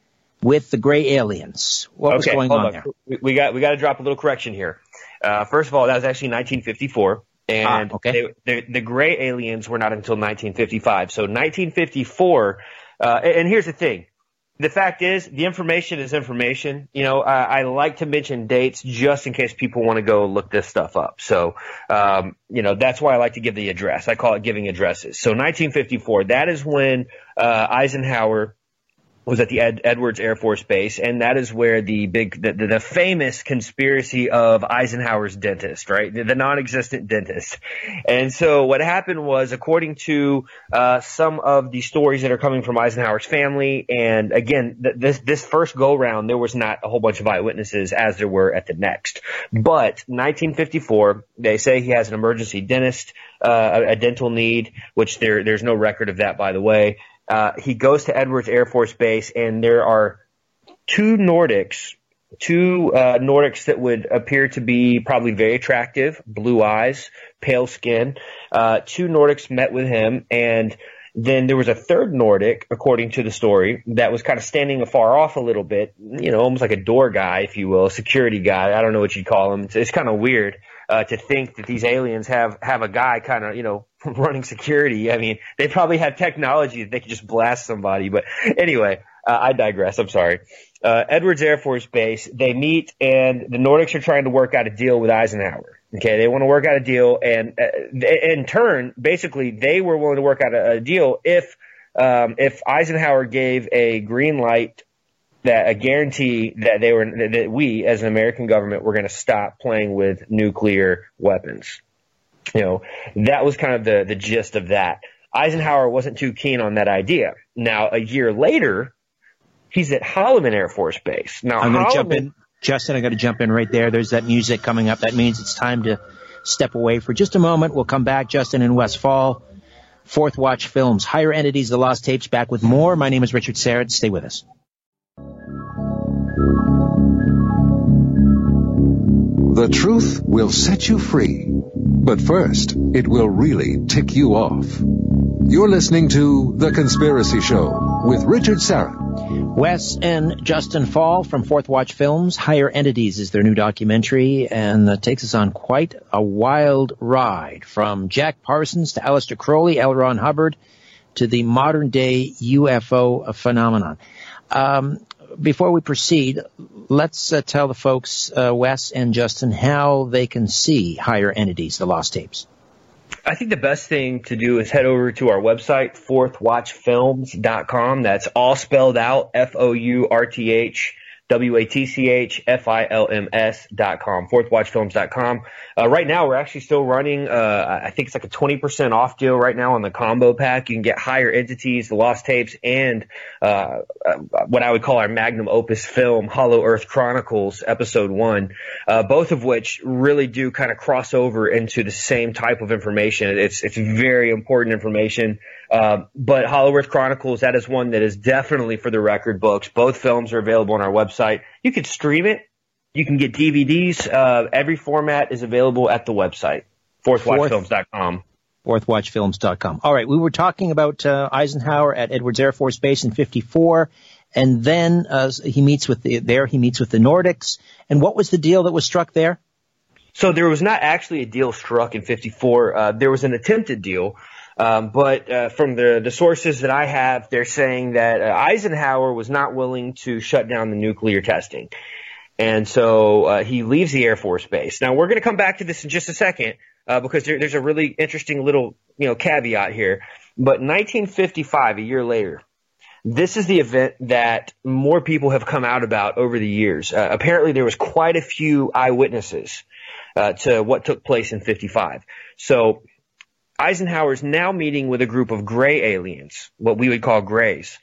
with the gray aliens. What was going on there? We got to drop a little correction here. First of all, that was actually 1954, and the gray aliens were not until 1955. So 1954, and here's the thing. The fact is, the information is information. You know, I like to mention dates just in case people want to go look this stuff up. So, that's why I like to give the address. I call it giving addresses. So 1954, that is when Eisenhower was at the Edwards Air Force Base, and that is where the famous conspiracy of Eisenhower's dentist, right? The non-existent dentist. And so what happened was, according to some of the stories that are coming from Eisenhower's family, and again, this first go-round, there was not a whole bunch of eyewitnesses as there were at the next. But 1954, they say he has an emergency dentist, a dental need, which there's no record of that, by the way. He goes to Edwards Air Force Base, and there are two Nordics that would appear to be probably very attractive, blue eyes, pale skin. Two Nordics met with him, and then there was a third Nordic, according to the story, that was kind of standing afar off a little bit, almost like a door guy, if you will, a security guy. I don't know what you'd call him. It's kind of weird to think that these aliens have a guy kind of, running security. I mean, they probably have technology that they could just blast somebody. But anyway, I digress. I'm sorry. Edwards Air Force Base, they meet, and the Nordics are trying to work out a deal with Eisenhower. Okay, they want to work out a deal, and in turn, basically, they were willing to work out a deal if Eisenhower gave a green light, a guarantee that we as an American government were going to stop playing with nuclear weapons. That was kind of the gist of that. Eisenhower wasn't too keen on that idea. Now, a year later, he's at Holloman Air Force Base. Now, I'm going to jump in. Justin, I got to jump in right there. There's that music coming up. That means it's time to step away for just a moment. We'll come back. Justin and Wes Faull, Fourth Watch Films, Higher Entities, The Lost Tapes, back with more. My name is Richard Syrett. Stay with us. The truth will set you free, but first, it will really tick you off. You're listening to The Conspiracy Show with Richard Syrett. Wes and Justen Faull from Fourth Watch Films, Higher Entities is their new documentary, and that takes us on quite a wild ride, from Jack Parsons to Aleister Crowley, L. Ron Hubbard, to the modern-day UFO phenomenon. before we proceed, let's tell the folks, Wes and Justen, how they can see Higher Entities, The Lost Tapes. I think the best thing to do is head over to our website, fourthwatchfilms.com. That's all spelled out, fourthwatchfilms.com, fourthwatchfilms.com. Right now, we're actually still running, I think it's like a 20% off deal right now on the combo pack. You can get Higher Entities, The Lost Tapes, and what I would call our magnum opus film, Hollow Earth Chronicles, Episode 1, both of which really do kind of cross over into the same type of information. It's very important information. But Hollow Earth Chronicles, that is one that is definitely for the record books. Both films are available on our website. You can stream it. You can get DVDs. Every format is available at the website, fourthwatchfilms.com. Fourthwatchfilms.com. All right, we were talking about Eisenhower at Edwards Air Force Base in 1954, and then he meets with the Nordics. And what was the deal that was struck there? So there was not actually a deal struck in 1954. There was an attempted deal. But from the sources that I have, they're saying that Eisenhower was not willing to shut down the nuclear testing. And so he leaves the Air Force Base. Now, we're going to come back to this in just a second because there's a really interesting little caveat here. But 1955, a year later, this is the event that more people have come out about over the years. Apparently, there was quite a few eyewitnesses to what took place in 55. So Eisenhower is now meeting with a group of gray aliens, what we would call grays,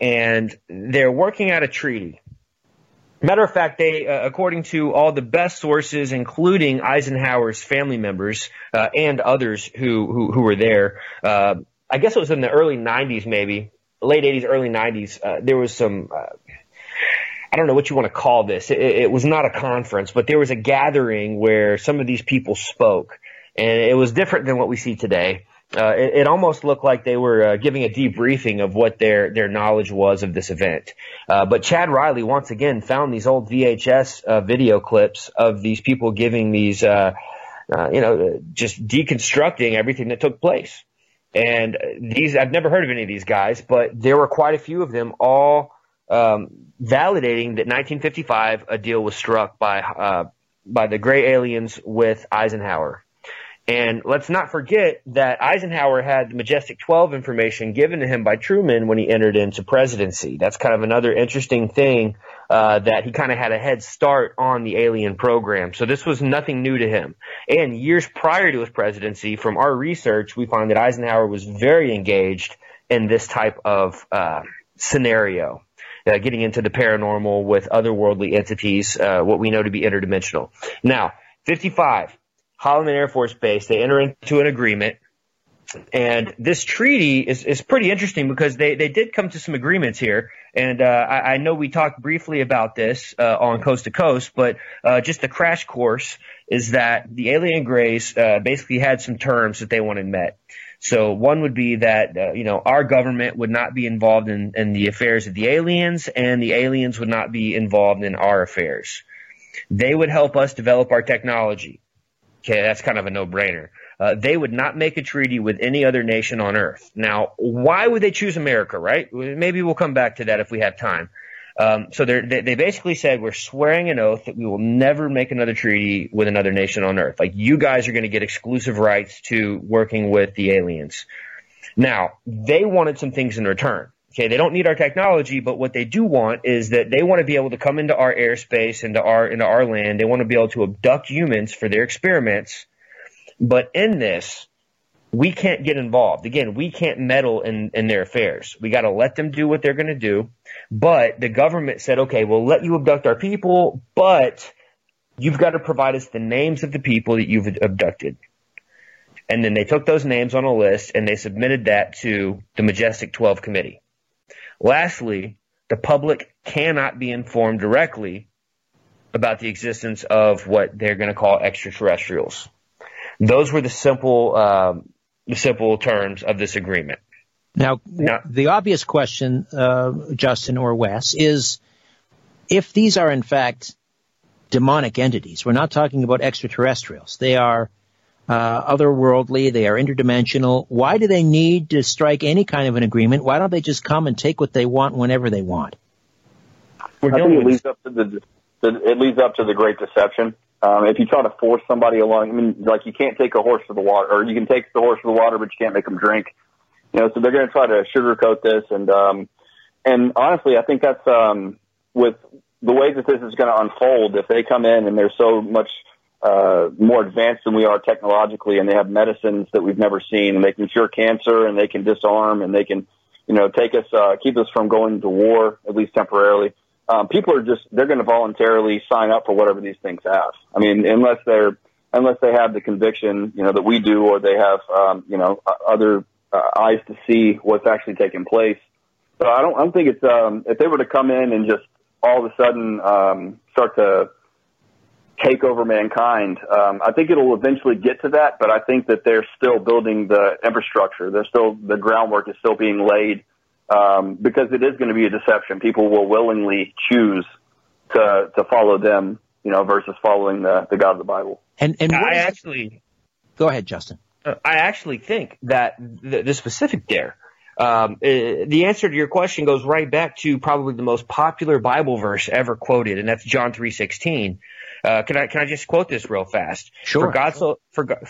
and they're working out a treaty. Matter of fact, they, according to all the best sources, including Eisenhower's family members and others who were there, I guess it was in the early 90s maybe, late 80s, early 90s, there was some I don't know what you want to call this. It was not a conference, but there was a gathering where some of these people spoke. And it was different than what we see today. It almost looked like they were giving a debriefing of what their knowledge was of this event. But Chad Riley, once again, found these old VHS video clips of these people giving these, just deconstructing everything that took place. And these, I've never heard of any of these guys, but there were quite a few of them all validating that 1955 a deal was struck by the gray aliens with Eisenhower. And let's not forget that Eisenhower had the Majestic 12 information given to him by Truman when he entered into presidency. That's kind of another interesting thing that he kind of had a head start on the alien program. So this was nothing new to him. And years prior to his presidency, from our research, we find that Eisenhower was very engaged in this type of scenario, getting into the paranormal with otherworldly entities, what we know to be interdimensional. Now, 55. Holloman Air Force Base, they enter into an agreement, and this treaty is pretty interesting because they did come to some agreements here, and I know we talked briefly about this on Coast to Coast, but just the crash course is that the alien grays basically had some terms that they wanted met. So one would be that our government would not be involved in the affairs of the aliens, and the aliens would not be involved in our affairs. They would help us develop our technology. Okay, that's kind of a no-brainer. They would not make a treaty with any other nation on Earth. Now, why would they choose America, right? Maybe we'll come back to that if we have time. So they basically said, we're swearing an oath that we will never make another treaty with another nation on Earth. Like, you guys are going to get exclusive rights to working with the aliens. Now, they wanted some things in return. Okay, they don't need our technology, but what they do want is that they want to be able to come into our airspace, into our land. They want to be able to abduct humans for their experiments. But in this, we can't get involved. Again, we can't meddle in their affairs. We got to let them do what they're going to do. But the government said, okay, we'll let you abduct our people, but you've got to provide us the names of the people that you've abducted. And then they took those names on a list, and they submitted that to the Majestic 12 Committee. Lastly, the public cannot be informed directly about the existence of what they're going to call extraterrestrials. Those were the simple terms of this agreement. Now the obvious question, Justen or Wes, is if these are in fact demonic entities, we're not talking about extraterrestrials. They are otherworldly, they are interdimensional. Why do they need to strike any kind of an agreement? Why don't they just come and take what they want whenever they want? I think it leads up to the Great Deception. If you try to force somebody along, I mean, like, you can't take a horse to the water, or you can take the horse to the water, but you can't make them drink. You know, so they're going to try to sugarcoat this, and honestly, I think that's with the way that this is going to unfold. If they come in and they're so much more advanced than we are technologically, and they have medicines that we've never seen, and they can cure cancer, and they can disarm, and they can, you know, take us, keep us from going to war, at least temporarily. People are just—they're going to voluntarily sign up for whatever these things ask. I mean, unless they have the conviction, you know, that we do, or they have, you know, other eyes to see what's actually taking place. So I don't think it's if they were to come in and just all of a sudden start to take over mankind. I think it'll eventually get to that, but I think that they're still building the infrastructure. The groundwork is still being laid. Because it is going to be a deception. People will willingly choose to follow them, you know, versus following the God of the Bible. And go ahead, Justen. I actually think that the specific dare, the answer to your question goes right back to probably the most popular Bible verse ever quoted, and that's John 3:16. Can I just quote this real fast? Sure. For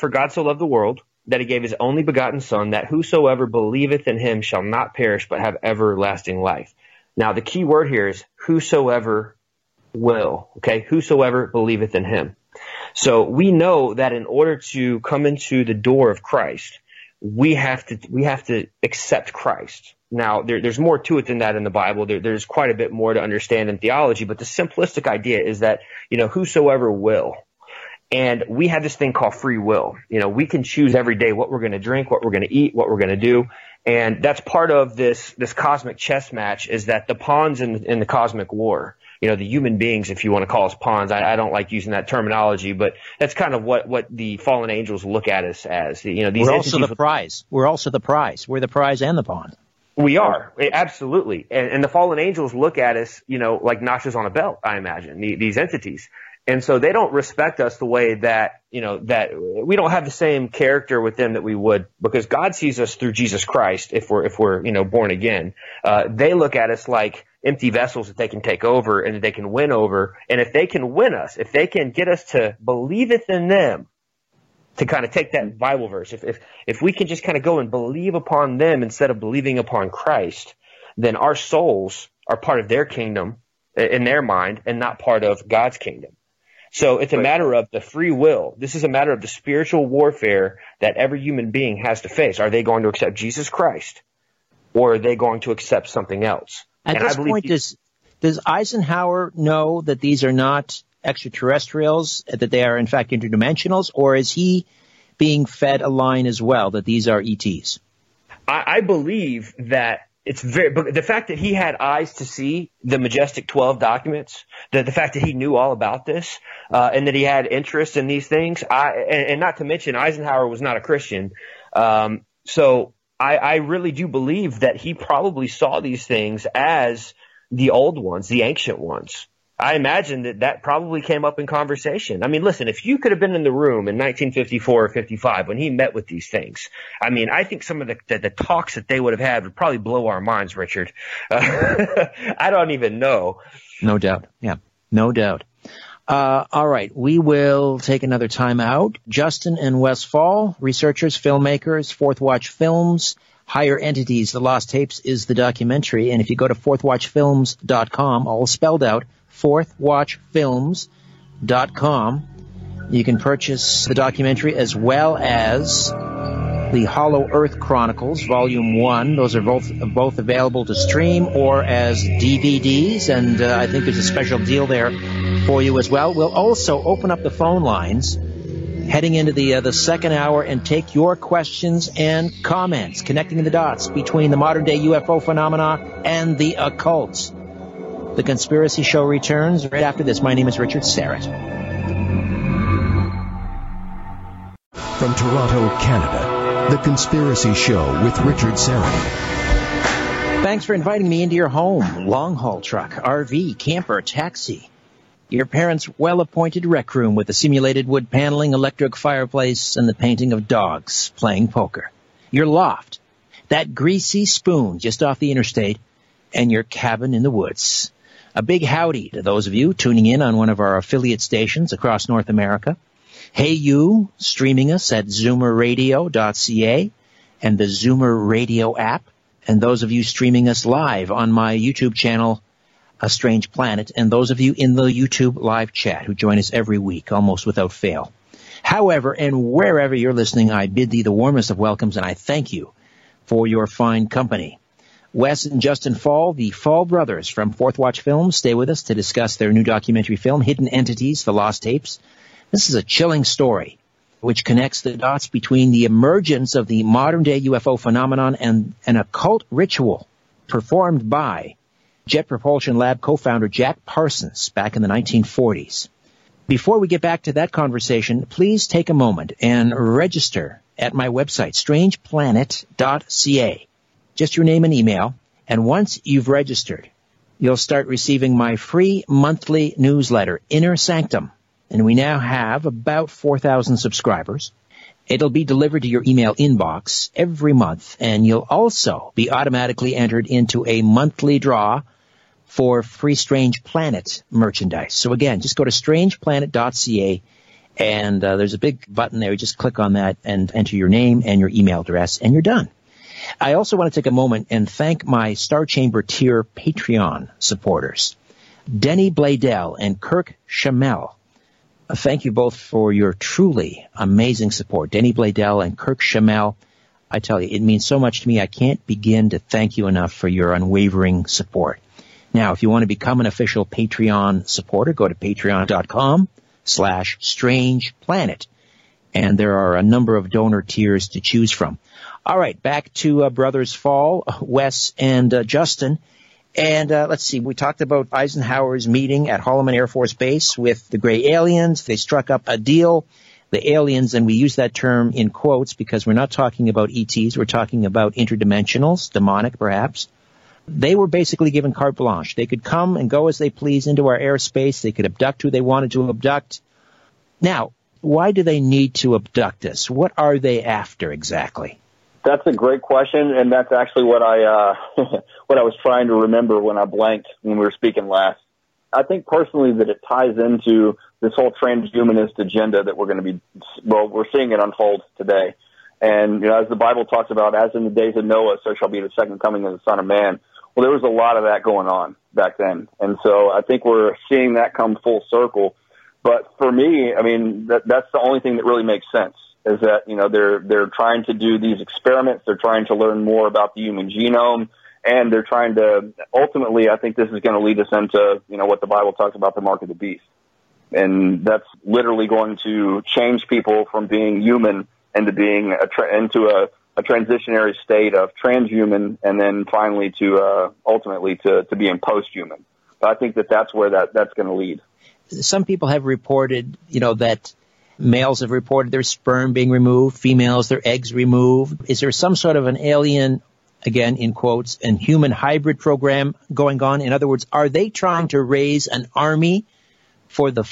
God so loved the world, that he gave his only begotten Son, that whosoever believeth in him shall not perish but have everlasting life. Now, the key word here is whosoever will, okay? Whosoever believeth in him. So we know that in order to come into the door of Christ, we have to accept Christ. Now, there's more to it than that in the Bible. There's quite a bit more to understand in theology, but the simplistic idea is that, you know, whosoever will. And we have this thing called free will. You know, we can choose every day what we're going to drink, what we're going to eat, what we're going to do. And that's part of this cosmic chess match, is that the pawns in the cosmic war, you know, the human beings, if you want to call us pawns. I don't like using that terminology, but that's kind of what the fallen angels look at us as. You know, these we're also the prize. We're also the prize. We're the prize and the pawn. We are, absolutely. And the fallen angels look at us, you know, like notches on a belt, I imagine, these entities. And so they don't respect us the way that, you know, that we don't have the same character with them that we would, because God sees us through Jesus Christ if we're, you know, born again. They look at us like empty vessels that they can take over and that they can win over. And if they can win us, if they can get us to believeth in them, to kind of take that Bible verse, if we can just kind of go and believe upon them instead of believing upon Christ, then our souls are part of their kingdom in their mind and not part of God's kingdom. So it's a matter of the free will. This is a matter of the spiritual warfare that every human being has to face. Are they going to accept Jesus Christ, or are they going to accept something else? At this point, does Eisenhower know that these are not extraterrestrials, that they are in fact interdimensionals, or is he being fed a line as well that these are ETs? I believe that. But the fact that he had eyes to see the Majestic 12 documents, the fact that he knew all about this, and that he had interest in these things, and not to mention Eisenhower was not a Christian. So I really do believe that he probably saw these things as the old ones, the ancient ones. I imagine that probably came up in conversation. I mean, listen, if you could have been in the room in 1954 or 55 when he met with these things, I mean, I think some of the talks that they would have had would probably blow our minds, Richard. I don't even know. No doubt. Yeah, no doubt. All right. We will take another time out. Justen and Wes Faull, researchers, filmmakers, Fourth Watch Films, Higher Entities, The Lost Tapes is the documentary. And if you go to fourthwatchfilms.com, all spelled out, fourthwatchfilms.com. You can purchase the documentary as well as the Hollow Earth Chronicles, Volume 1. Those are both available to stream or as DVDs, and I think there's a special deal there for you as well. We'll also open up the phone lines heading into the second hour and take your questions and comments, connecting the dots between the modern-day UFO phenomena and the occult. The Conspiracy Show returns right after this. My name is Richard Syrett. From Toronto, Canada, The Conspiracy Show with Richard Syrett. Thanks for inviting me into your home, long-haul truck, RV, camper, taxi. Your parents' well-appointed rec room with the simulated wood paneling, electric fireplace, and the painting of dogs playing poker. Your loft, that greasy spoon just off the interstate, and your cabin in the woods. A big howdy to those of you tuning in on one of our affiliate stations across North America. Hey you, streaming us at zoomerradio.ca and the Zoomer Radio app. And those of you streaming us live on my YouTube channel, A Strange Planet. And those of you in the YouTube live chat who join us every week, almost without fail. However, and wherever you're listening, I bid thee the warmest of welcomes and I thank you for your fine company. Wes and Justen Faull, the Faull brothers from Fourth Watch Films, stay with us to discuss their new documentary film, Hidden Entities: The Lost Tapes. This is a chilling story which connects the dots between the emergence of the modern-day UFO phenomenon and an occult ritual performed by Jet Propulsion Lab co-founder Jack Parsons back in the 1940s. Before we get back to that conversation, please take a moment and register at my website, strangeplanet.ca. Just your name and email, and once you've registered, you'll start receiving my free monthly newsletter, Inner Sanctum, and we now have about 4,000 subscribers. It'll be delivered to your email inbox every month, and you'll also be automatically entered into a monthly draw for free Strange Planet merchandise. So again, just go to strangeplanet.ca, and there's a big button there. You just click on that and enter your name and your email address, and you're done. I also want to take a moment and thank my Star Chamber tier Patreon supporters, Denny Bladell and Kirk Shamel. Thank you both for your truly amazing support. Denny Bladell and Kirk Shamel, I tell you, it means so much to me. I can't begin to thank you enough for your unwavering support. Now, if you want to become an official Patreon supporter, go to patreon.com/strangeplanet. And there are a number of donor tiers to choose from. All right, back to Brothers Faull, Wes and Justen. And let's see, we talked about Eisenhower's meeting at Holloman Air Force Base with the gray aliens. They struck up a deal. The aliens, and we use that term in quotes because we're not talking about ETs. We're talking about interdimensionals, demonic perhaps. They were basically given carte blanche. They could come and go as they please into our airspace. They could abduct who they wanted to abduct. Now, why do they need to abduct us? What are they after exactly? That's a great question, and that's actually what I was trying to remember when I blanked when we were speaking last. I think personally that it ties into this whole transhumanist agenda that we're going to be, well, we're seeing it unfold today. And, you know, as the Bible talks about, as in the days of Noah, so shall be the second coming of the Son of Man. Well, there was a lot of that going on back then. And so I think we're seeing that come full circle. But for me, I mean, that's the only thing that really makes sense. Is that, you know, they're trying to do these experiments. They're trying to learn more about the human genome, and they're trying to ultimately, I think this is going to lead us into, you know, what the Bible talks about, the mark of the beast. And that's literally going to change people from being human into being into a transitionary state of transhuman, and then finally to ultimately to being post-human. But I think that that's where that's going to lead. Some people have reported, you know, that males have reported their sperm being removed, females, their eggs removed. Is there some sort of an alien, again, in quotes, and human hybrid program going on? In other words, are they trying to raise an army for the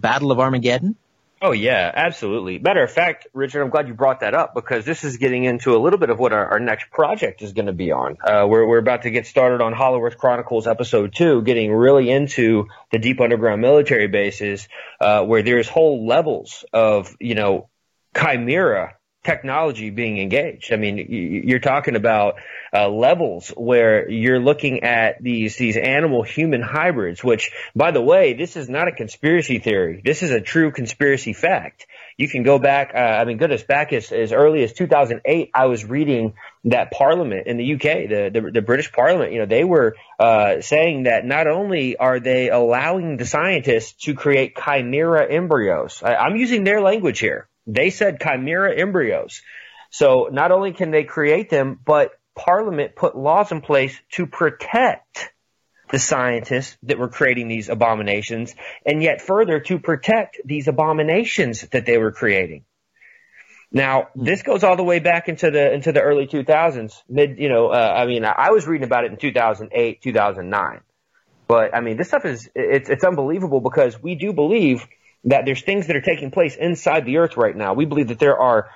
Battle of Armageddon? Oh, yeah, absolutely. Matter of fact, Richard, I'm glad you brought that up because this is getting into a little bit of what our next project is going to be on. We're about to get started on Hollow Earth Chronicles Episode 2, getting really into the deep underground military bases where there's whole levels of, you know, chimera technology being engaged. I mean, you're talking about levels where you're looking at these animal-human hybrids, which, by the way, this is not a conspiracy theory. This is a true conspiracy fact. You can go back, back as early as 2008, I was reading that Parliament in the UK, the British Parliament, you know, they were saying that not only are they allowing the scientists to create chimera embryos, I'm using their language here. They said chimera embryos. So not only can they create them, but Parliament put laws in place to protect the scientists that were creating these abominations, and yet further to protect these abominations that they were creating. Now, this goes all the way back into the early 2000s. I was reading about it in 2008, 2009. But I mean, this stuff is it's unbelievable because we do believe that there's things that are taking place inside the earth right now. We believe that there are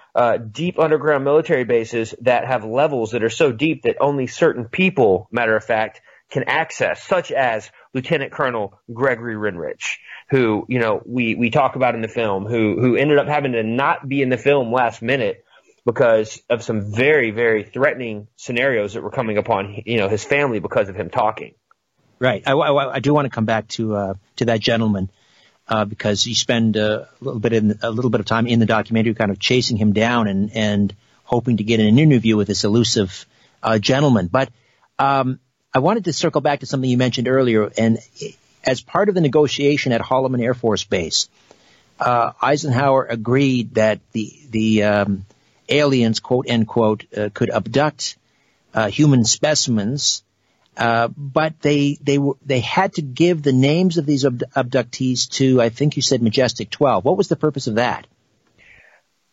deep underground military bases that have levels that are so deep that only certain people, matter of fact, can access, such as Lieutenant Colonel Gregory Renrich, who, you know, we talk about in the film, who ended up having to not be in the film last minute because of some very, very threatening scenarios that were coming upon, you know, his family because of him talking. Right. I do want to come back to that gentleman because you spend a little bit of time in the documentary kind of chasing him down and hoping to get an interview with this elusive gentleman. But I wanted to circle back to something you mentioned earlier. And as part of the negotiation at Holloman Air Force Base, Eisenhower agreed that the aliens, quote, end quote, could abduct human specimens. But they had to give the names of these abductees to, I think you said, Majestic 12. What was the purpose of that?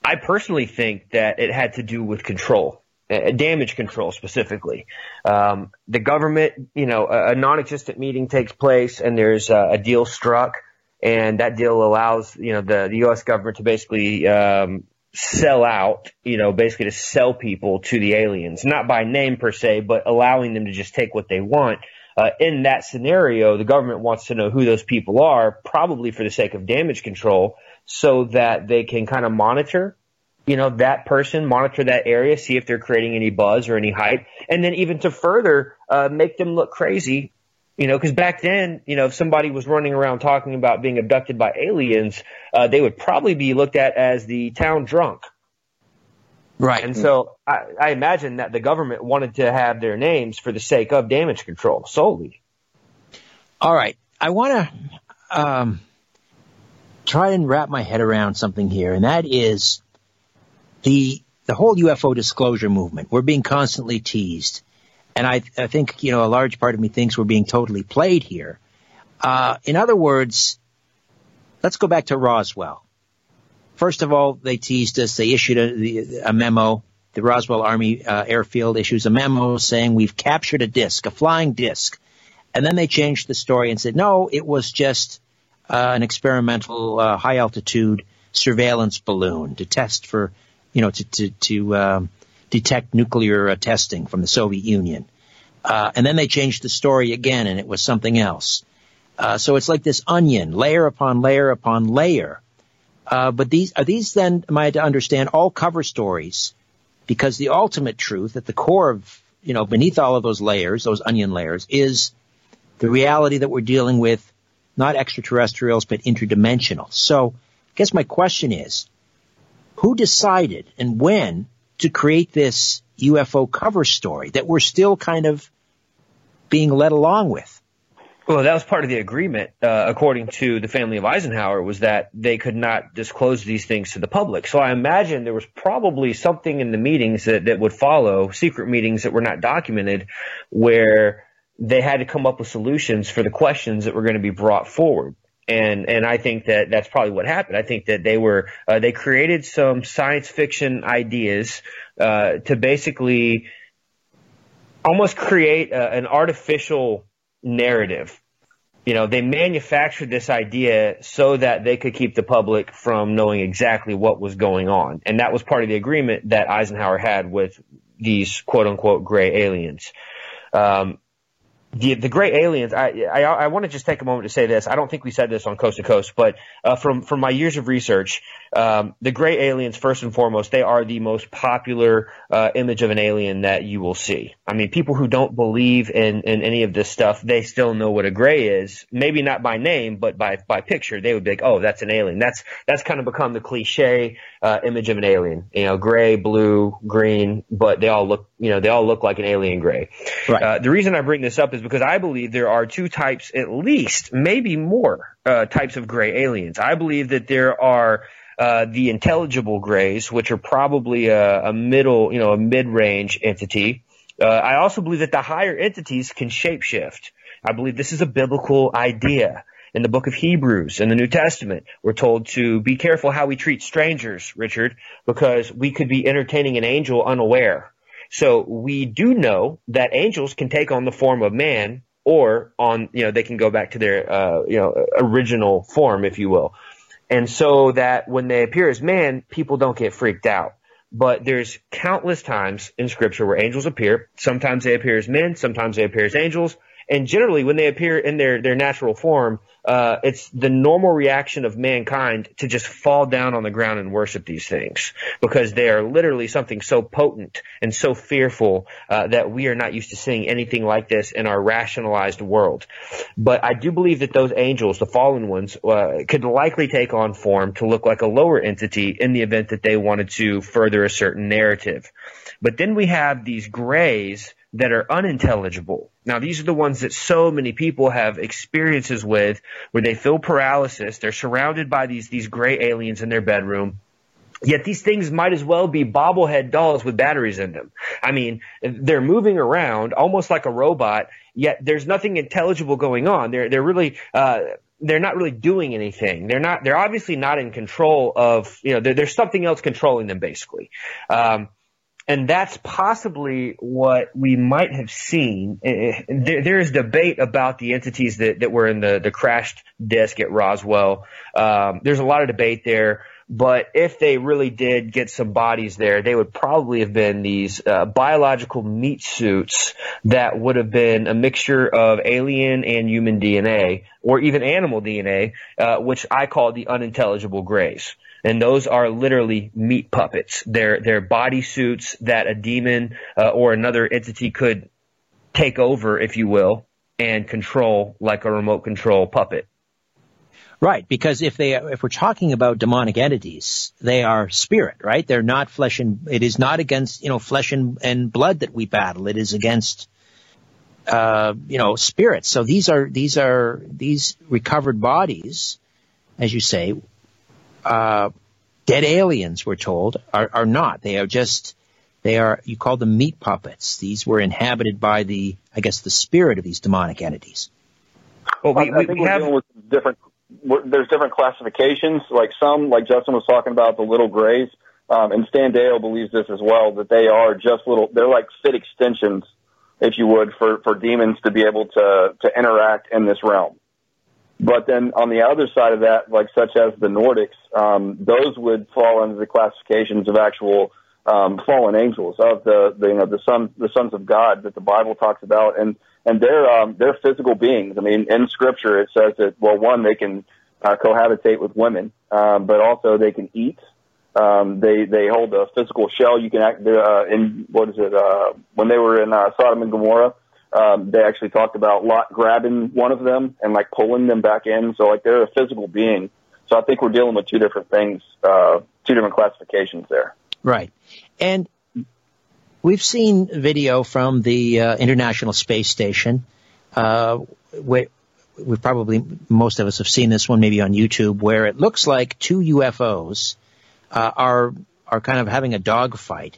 I personally think that it had to do with control, damage control specifically. The government, you know, a non-existent meeting takes place and there's a deal struck, and that deal allows, you know, the U.S. government to basically sell out, you know, basically to sell people to the aliens, not by name per se, but allowing them to just take what they want. In that scenario, the government wants to know who those people are, probably for the sake of damage control, so that they can kind of monitor, you know, that person, monitor that area, see if they're creating any buzz or any hype, and then even to further make them look crazy. You know, because back then, you know, if somebody was running around talking about being abducted by aliens, they would probably be looked at as the town drunk. Right. And so I imagine that the government wanted to have their names for the sake of damage control solely. All right. I want to try and wrap my head around something here, and that is the whole UFO disclosure movement. We're being constantly teased. And I think, you know, a large part of me thinks we're being totally played here. In other words, let's go back to Roswell. First of all, they teased us. They issued a memo. The Roswell Army Airfield issues a memo saying we've captured a disc, a flying disc. And then they changed the story and said, no, it was just an experimental high-altitude surveillance balloon to test for, you know, to detect nuclear testing from the Soviet Union. And then they changed the story again, and it was something else. So it's like this onion, layer upon layer upon layer. But these then, am I to understand, all cover stories? Because the ultimate truth at the core of, you know, beneath all of those layers, those onion layers, is the reality that we're dealing with, not extraterrestrials, but interdimensional. So I guess my question is, who decided and when to create this UFO cover story that we're still kind of being led along with? Well, that was part of the agreement, according to the family of Eisenhower, was that they could not disclose these things to the public. So I imagine there was probably something in the meetings that would follow, secret meetings that were not documented, where they had to come up with solutions for the questions that were going to be brought forward. And I think that that's probably what happened. I think that they were they created some science fiction ideas to basically almost create an artificial narrative. You know, they manufactured this idea so that they could keep the public from knowing exactly what was going on. And that was part of the agreement that Eisenhower had with these quote unquote gray aliens. The gray aliens, I want to just take a moment to say this. I don't think we said this on Coast to Coast, but from my years of research, the gray aliens, first and foremost, they are the most popular image of an alien that you will see. I mean, people who don't believe in any of this stuff, they still know what a gray is. Maybe not by name, but by picture. They would be like, oh, that's an alien. That's kind of become the cliche image of an alien. You know, gray, blue, green, but they all look, you know, they all look like an alien gray. Right. The reason I bring this up is because I believe there are two types, at least, maybe more, types of gray aliens. I believe that there are the intelligible grays, which are probably a mid-range entity. I also believe that the higher entities can shapeshift. I believe this is a biblical idea. In the book of Hebrews, in the New Testament, we're told to be careful how we treat strangers, Richard, because we could be entertaining an angel unaware. So we do know that angels can take on the form of man, or on, you know, they can go back to their original form, if you will. And so that when they appear as man, people don't get freaked out. But there's countless times in Scripture where angels appear. Sometimes they appear as men, sometimes they appear as angels, And generally, when they appear in their natural form, it's the normal reaction of mankind to just fall down on the ground and worship these things, because they are literally something so potent and so fearful that we are not used to seeing anything like this in our rationalized world. But I do believe that those angels, the fallen ones, could likely take on form to look like a lower entity in the event that they wanted to further a certain narrative. But then we have these grays that are unintelligible. Now, these are the ones that so many people have experiences with, where they feel paralysis. They're surrounded by these gray aliens in their bedroom. Yet these things might as well be bobblehead dolls with batteries in them. I mean, they're moving around almost like a robot, yet there's nothing intelligible going on. They're really they're not really doing anything. They're obviously not in control of, you know, there's something else controlling them, basically. And that's possibly what we might have seen. There is debate about the entities that were in the crashed disk at Roswell. There's a lot of debate there. But if they really did get some bodies there, they would probably have been these biological meat suits that would have been a mixture of alien and human DNA, or even animal DNA, which I call the unintelligible grays. And those are literally meat puppets. They're body suits that a demon or another entity could take over, if you will, and control like a remote control puppet. Right, because if we're talking about demonic entities, they are spirit, right? They're not flesh, and it is not against, you know, flesh and blood that we battle. It is against you know, spirits. So these recovered bodies, as you say. Dead aliens, we're told, are not. They are just, you call them meat puppets. These were inhabited by the spirit of these demonic entities. Well, I think we're dealing with there's different classifications. Like some, like Justen was talking about, the little grays, and Stan Deyo believes this as well, that they are just they're like fit extensions, if you would, for demons to be able to interact in this realm. But then on the other side of that, like such as the Nordics, those would fall under the classifications of actual fallen angels of the sons of God that the Bible talks about, and they're physical beings. I mean, in Scripture it says that, well, one, they can cohabitate with women, but also they can eat. They hold a physical shell. You can act when they were in Sodom and Gomorrah. They actually talked about Lot grabbing one of them and like pulling them back in. So like they're a physical being. So I think we're dealing with two different things, two different classifications there. Right. And we've seen video from the International Space Station. We've probably, most of us have seen this one maybe on YouTube, where it looks like two UFOs are kind of having a dogfight.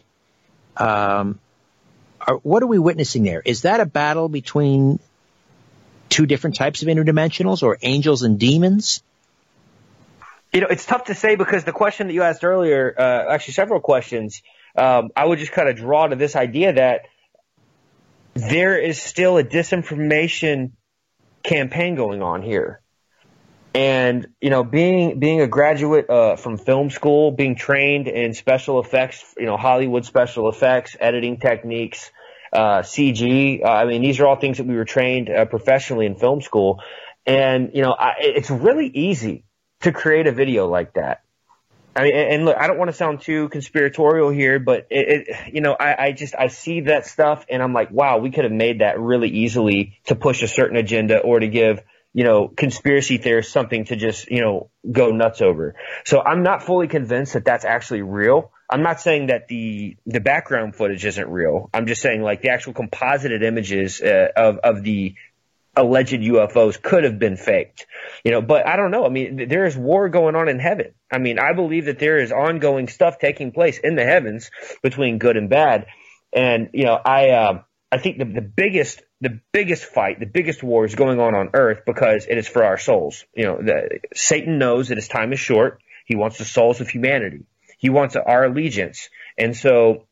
What are we witnessing there? Is that a battle between two different types of interdimensionals, or angels and demons? You know, it's tough to say, because the question that you asked earlier, actually several questions, I would just kind of draw to this idea that there is still a disinformation campaign going on here. And, you know, being a graduate from film school, being trained in special effects, you know, Hollywood special effects, editing techniques, CG. I mean, these are all things that we were trained professionally in film school. And, you know, it's really easy to create a video like that. I mean, and look, I don't want to sound too conspiratorial here, but I see that stuff and I'm like, wow, we could have made that really easily to push a certain agenda, or to give, you know, conspiracy theorists something to just, you know, go nuts over. So I'm not fully convinced that that's actually real. I'm not saying that the background footage isn't real. I'm just saying, like, the actual composited images of the alleged UFOs could have been faked, you know. But I don't know. I mean, there is war going on in heaven. I mean, I believe that there is ongoing stuff taking place in the heavens between good and bad. And, you know, I think the biggest fight, the biggest war is going on Earth, because it is for our souls. You know, Satan knows that his time is short. He wants the souls of humanity. He wants our allegiance. And so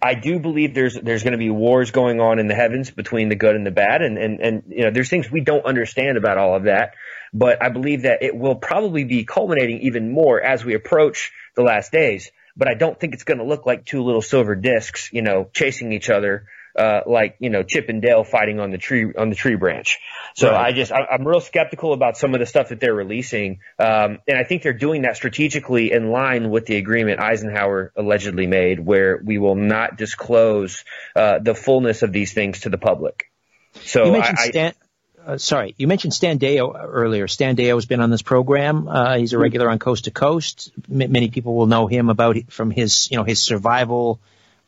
I do believe there's going to be wars going on in the heavens between the good and the bad. And you know, there's things we don't understand about all of that. But I believe that it will probably be culminating even more as we approach the last days. But I don't think it's going to look like two little silver discs, you know, chasing each other. like, you know, Chip and Dale fighting on the tree branch. So right. I'm real skeptical about some of the stuff that they're releasing. And I think they're doing that strategically in line with the agreement Eisenhower allegedly made, where we will not disclose the fullness of these things to the public. So you mentioned you mentioned Stan Deyo earlier. Stan Deyo has been on this program. He's a regular on Coast to Coast. Many people will know him from his, you know, his survival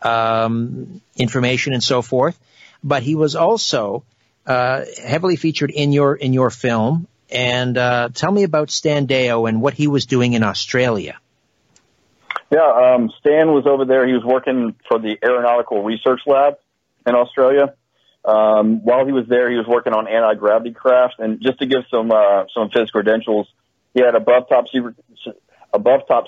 information and so forth. But he was also heavily featured in your film. And tell me about Stan Deyo and what he was doing in Australia. Yeah, Stan was over there. He was working for the Aeronautical Research Lab in Australia. While he was there, he was working on anti-gravity craft. And just to give some of his credentials, he had above top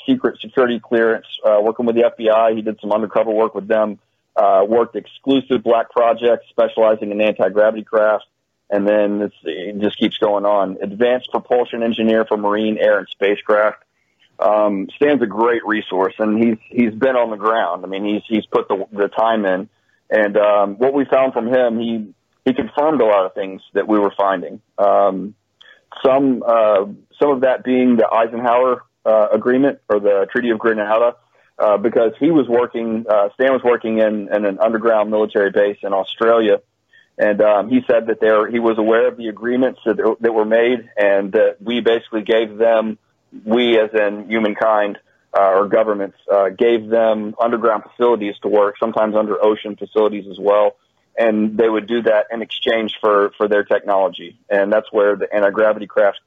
secret security clearance, working with the FBI. He did some undercover work with them, worked exclusive black projects specializing in anti-gravity craft. And then it just keeps going on. Advanced propulsion engineer for marine, air, and spacecraft. Stan's a great resource, and he's been on the ground. I mean, he's put the time in. And what we found from him, he confirmed a lot of things that we were finding. Some of that being the Eisenhower agreement, or the Treaty of Grenada, because Stan was working in an underground military base in Australia, and he said that he was aware of the agreements that were made, and that we basically gave them, we as in humankind, or governments, gave them underground facilities to work, sometimes under ocean facilities as well. And they would do that in exchange for their technology. And that's where the anti-gravity craft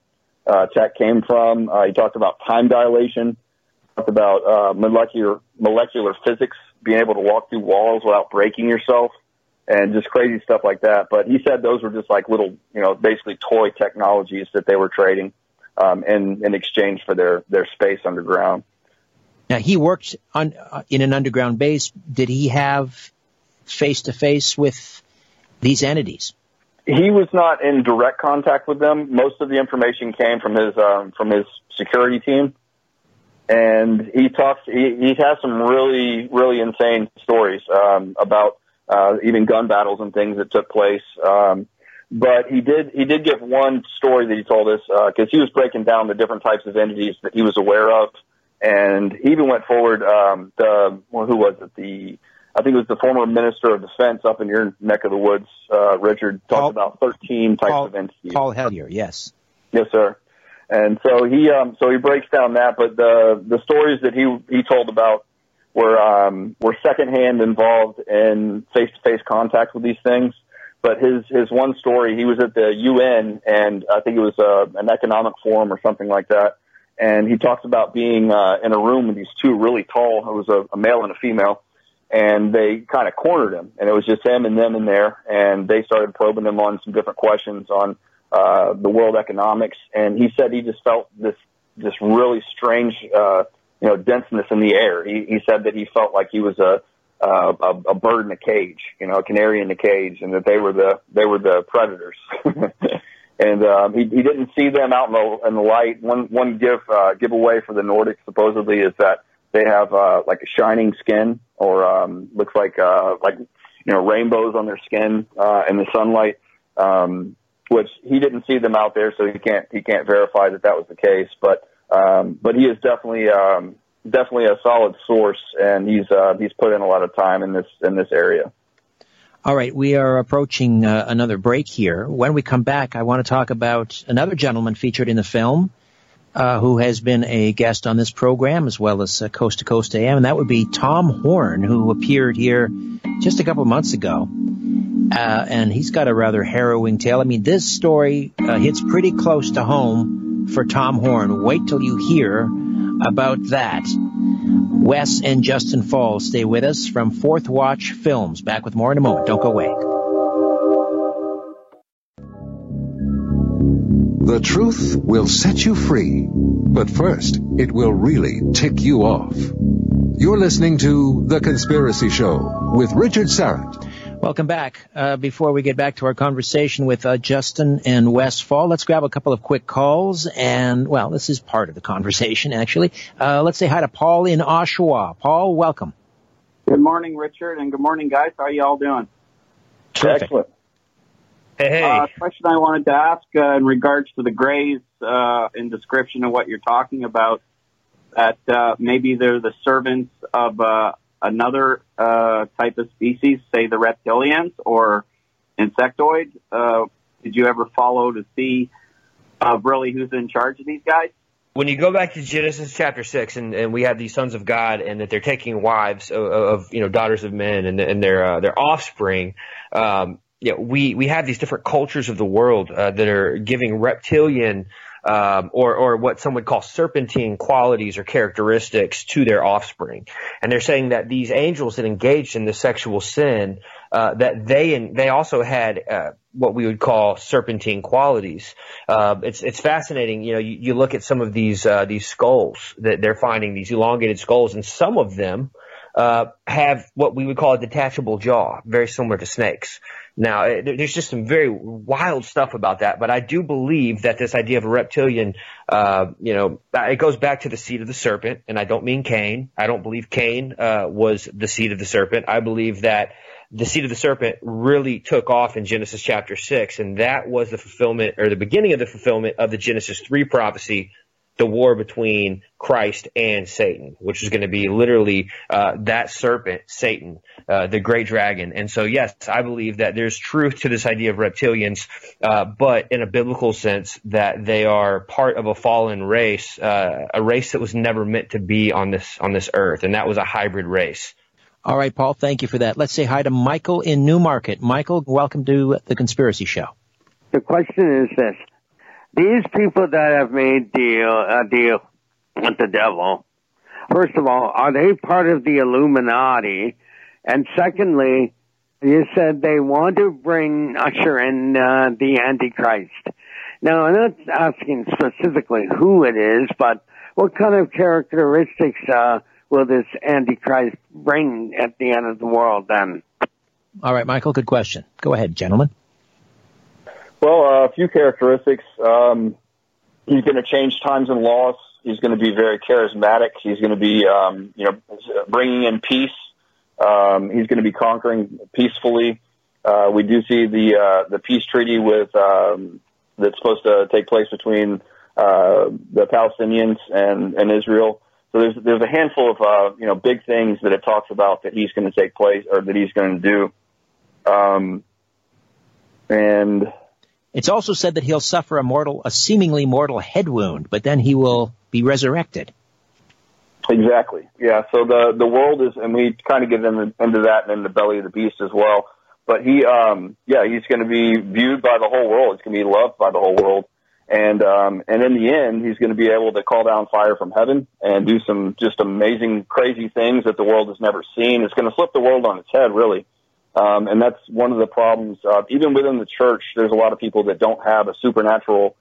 tech came from. He talked about time dilation, talked about molecular physics, being able to walk through walls without breaking yourself, and just crazy stuff like that. But he said those were just like little, you know, basically toy technologies that they were trading in exchange for their space underground. Now, he worked in an underground base. Did he have face-to-face with these entities? He was not in direct contact with them. Most of the information came from his security team, and he talks. He has some really, really insane stories about even gun battles and things that took place. But he did give one story that he told us, because he was breaking down the different types of entities that he was aware of. And he even went forward, I think it was the former Minister of Defense up in your neck of the woods, Richard, talked about 13 types of entities. Paul Hellier, yes. Yes, sir. And so he breaks down that, but the stories that he told about were secondhand involved in face-to-face contact with these things. But his one story, he was at the UN, and I think it was, an economic forum or something like that. And he talks about being in a room with these two really tall, it was a male and a female, and they kind of cornered him. And it was just him and them in there, and they started probing him on some different questions on the world economics. And he said he just felt this really strange, denseness in the air. He said that he felt like he was a bird in a cage, you know, a canary in a cage, and that they were the predators. And he didn't see them out in the light. One giveaway for the Nordics supposedly is that they have like a shining skin, or looks like you know, rainbows on their skin in the sunlight. Which he didn't see them out there, so he can't verify that was the case. But he is definitely a solid source, and he's put in a lot of time in this area. All right, we are approaching another break here. When we come back, I want to talk about another gentleman featured in the film who has been a guest on this program, as well as Coast to Coast AM, and that would be Tom Horn, who appeared here just a couple months ago. And he's got a rather harrowing tale. I mean, this story hits pretty close to home for Tom Horn. Wait till you hear about that. Wes and Justen Faull stay with us from Fourth Watch Films. Back with more in a moment. Don't go away. The truth will set you free, but first, it will really tick you off. You're listening to The Conspiracy Show with Richard Syrett. Welcome back. Before we get back to our conversation with Justen and Wes Faull, let's grab a couple of quick calls. And, well, this is part of the conversation, actually. Let's say hi to Paul in Oshawa. Paul, welcome. Good morning, Richard, and good morning, guys. How are you all doing? Terrific. Excellent. Hey. Question I wanted to ask in regards to the Greys in description of what you're talking about, that maybe they're the servants of another type of species, say the reptilians or insectoid. Did you ever follow to see really who's in charge of these guys? When you go back to Genesis chapter 6, and we have these sons of God, and that they're taking wives of daughters of men, and their offspring. We have these different cultures of the world that are giving reptilian or what some would call serpentine qualities or characteristics to their offspring, and they're saying that these angels that engaged in the sexual sin that they also had what we would call serpentine qualities. It's fascinating. You look at some of these skulls that they're finding, these elongated skulls, and some of them have what we would call a detachable jaw, very similar to snakes. Now, there's just some very wild stuff about that, but I do believe that this idea of a reptilian, it goes back to the seed of the serpent, and I don't mean Cain. I don't believe Cain was the seed of the serpent. I believe that the seed of the serpent really took off in Genesis chapter 6, and that was the fulfillment or the beginning of the fulfillment of the Genesis 3 prophecy, the war between Christ and Satan, which is going to be literally that serpent, Satan, the great dragon. And so, yes, I believe that there's truth to this idea of reptilians, but in a biblical sense, that they are part of a fallen race, a race that was never meant to be on this earth, and that was a hybrid race. All right, Paul, thank you for that. Let's say hi to Michael in Newmarket. Michael, welcome to The Conspiracy Show. The question is this. These people that have made a deal with the devil, first of all, are they part of the Illuminati? And secondly, you said they want to usher in the Antichrist. Now, I'm not asking specifically who it is, but what kind of characteristics will this Antichrist bring at the end of the world then? All right, Michael, good question. Go ahead, gentlemen. Well, a few characteristics. He's going to change times and laws. He's going to be very charismatic. He's going to be, bringing in peace. He's going to be conquering peacefully. We do see the peace treaty with that's supposed to take place between the Palestinians and Israel. So there's a handful of big things that it talks about that he's going to take place or that he's going to do, and. It's also said that he'll suffer a seemingly mortal head wound, but then he will be resurrected. Exactly. Yeah. So the world is, and we kind of get into that and in the belly of the beast as well. But he, he's going to be viewed by the whole world. He's going to be loved by the whole world, and in the end, he's going to be able to call down fire from heaven and do some just amazing, crazy things that the world has never seen. It's going to flip the world on its head, really. And that's one of the problems. Even within the church, there's a lot of people that don't have a supernatural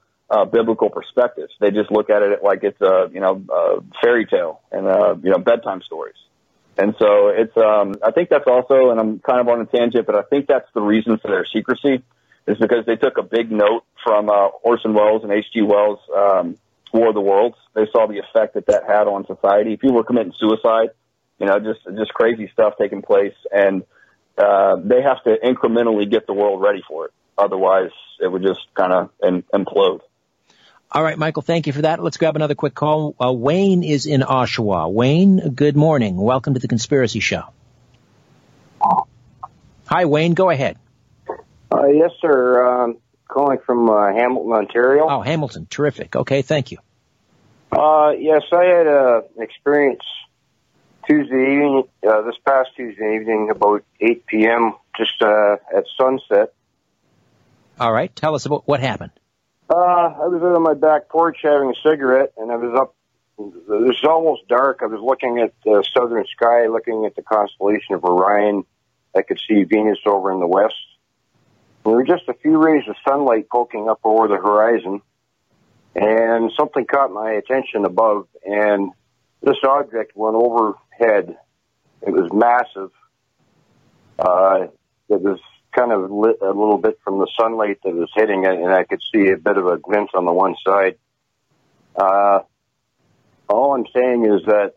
biblical perspective. They just look at it like it's a fairy tale and bedtime stories. And so it's I think that's also, and I'm kind of on a tangent, but I think that's the reason for their secrecy, is because they took a big note from Orson Welles and H.G. Wells' War of the Worlds. They saw the effect that had on society. People were committing suicide, just crazy stuff taking place, and they have to incrementally get the world ready for it. Otherwise, it would just kind of implode. All right, Michael, thank you for that. Let's grab another quick call. Wayne is in Oshawa. Wayne, good morning. Welcome to The Conspiracy Show. Hi, Wayne. Go ahead. Yes, sir. Calling from Hamilton, Ontario. Oh, Hamilton. Terrific. Okay, thank you. Yes, I had an experience Tuesday evening, this past Tuesday evening, about 8 p.m., just at sunset. All right. Tell us about what happened. I was out on my back porch having a cigarette, and I was up. It was almost dark. I was looking at the southern sky, looking at the constellation of Orion. I could see Venus over in the west. There were just a few rays of sunlight poking up over the horizon, and something caught my attention above, and this object went overhead. It was massive. It was kind of lit a little bit from the sunlight that was hitting it, and I could see a bit of a glint on the one side. All I'm saying is that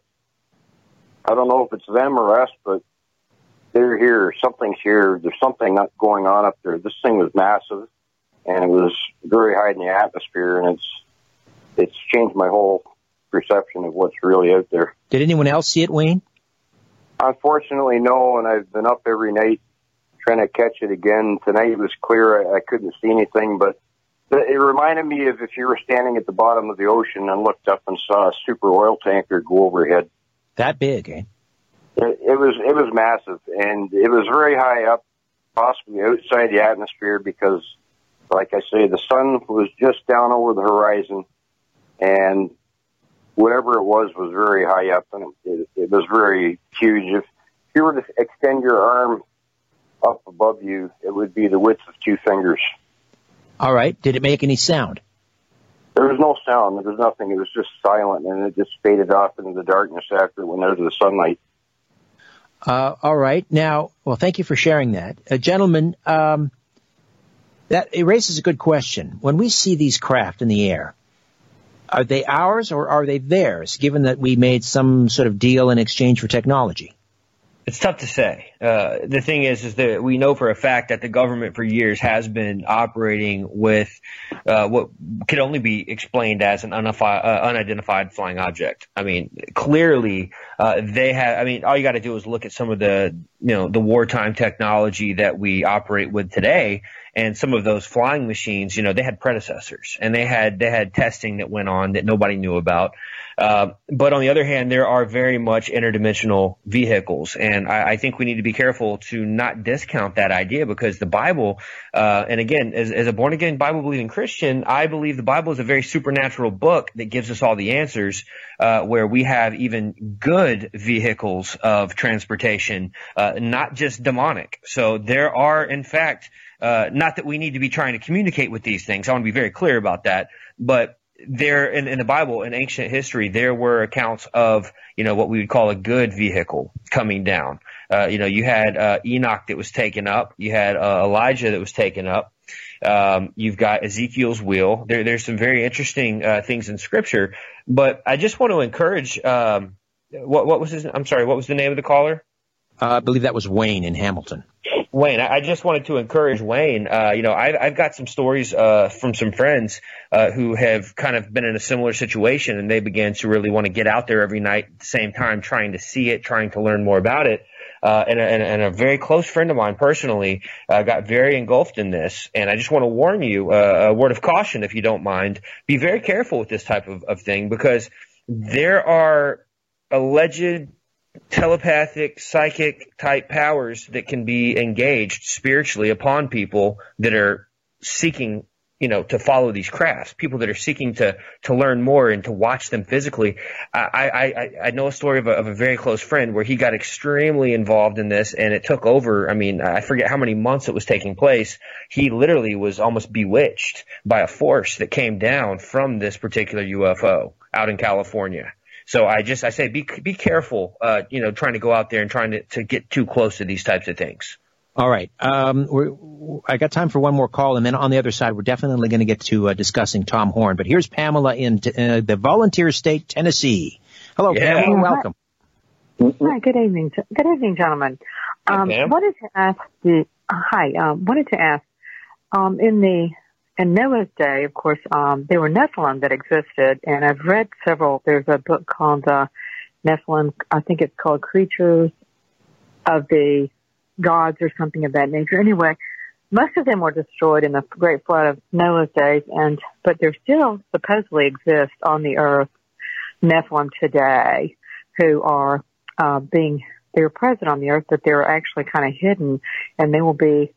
I don't know if it's them or us, but they're here, something's here, there's something not going on up there. This thing was massive, and it was very high in the atmosphere, and it's changed my whole perception of what's really out there. Did anyone else see it, Wayne? Unfortunately, no, and I've been up every night trying to catch it again. Tonight it was clear. I couldn't see anything, but it reminded me of if you were standing at the bottom of the ocean and looked up and saw a super oil tanker go overhead. That big, eh? It was massive, and it was very high up, possibly outside the atmosphere, because, like I say, the sun was just down over the horizon, and whatever it was very high up, and it was very huge. If you were to extend your arm up above you, it would be the width of two fingers. All right. Did it make any sound? There was no sound. There was nothing. It was just silent, and it just faded off into the darkness after it went out of the sunlight. All right. Now, well, thank you for sharing that. Gentlemen, that it raises a good question. When we see these craft in the air, are they ours or are they theirs, given that we made some sort of deal in exchange for technology? It's tough to say. The thing is that we know for a fact that the government for years has been operating with what could only be explained as an unidentified flying object. I mean, clearly they have. I mean, all you got to do is look at some of the, the wartime technology that we operate with today. And some of those flying machines, they had predecessors, and they had testing that went on that nobody knew about. But on the other hand, there are very much interdimensional vehicles, and I think we need to be careful to not discount that idea, because the Bible, and again, as a born again Bible believing Christian, I believe the Bible is a very supernatural book that gives us all the answers, where we have even good vehicles of transportation, not just demonic. So there are, in fact, not that we need to be trying to communicate with these things. I want to be very clear about that. But there, in the Bible, in ancient history, there were accounts of, what we would call a good vehicle coming down. You had Enoch that was taken up. You had Elijah that was taken up. You've got Ezekiel's wheel. There's some very interesting things in Scripture. But I just want to encourage what was his? I'm sorry. What was the name of the caller? I believe that was Wayne in Hamilton. Wayne, I just wanted to encourage Wayne. I've got some stories from some friends who have kind of been in a similar situation, and they began to really want to get out there every night at the same time, trying to see it, trying to learn more about it. And a very close friend of mine personally got very engulfed in this. And I just want to warn you, a word of caution, if you don't mind, be very careful with this type of thing, because there are alleged telepathic, psychic type powers that can be engaged spiritually upon people that are seeking, to follow these crafts, people that are seeking to learn more and to watch them physically. I know a story of a very close friend where he got extremely involved in this, and it took over. I mean, I forget how many months it was taking place. He literally was almost bewitched by a force that came down from this particular UFO out in California. So I say be careful, trying to go out there and trying to get too close to these types of things. All right. I got time for one more call, and then on the other side, we're definitely going to get to discussing Tom Horn. But here's Pamela in the Volunteer State, Tennessee. Hello, yeah. Pamela. Welcome. Hi. Good evening. Good evening, gentlemen. Hi, wanted to ask you, in Noah's day, of course, there were Nephilim that existed, and I've read several. There's a book called Nephilim, I think it's called Creatures of the Gods or something of that nature. Anyway, most of them were destroyed in the Great Flood of Noah's days, but there still supposedly exist on the earth Nephilim today who are they're present on the earth, but they're actually kind of hidden, and they will be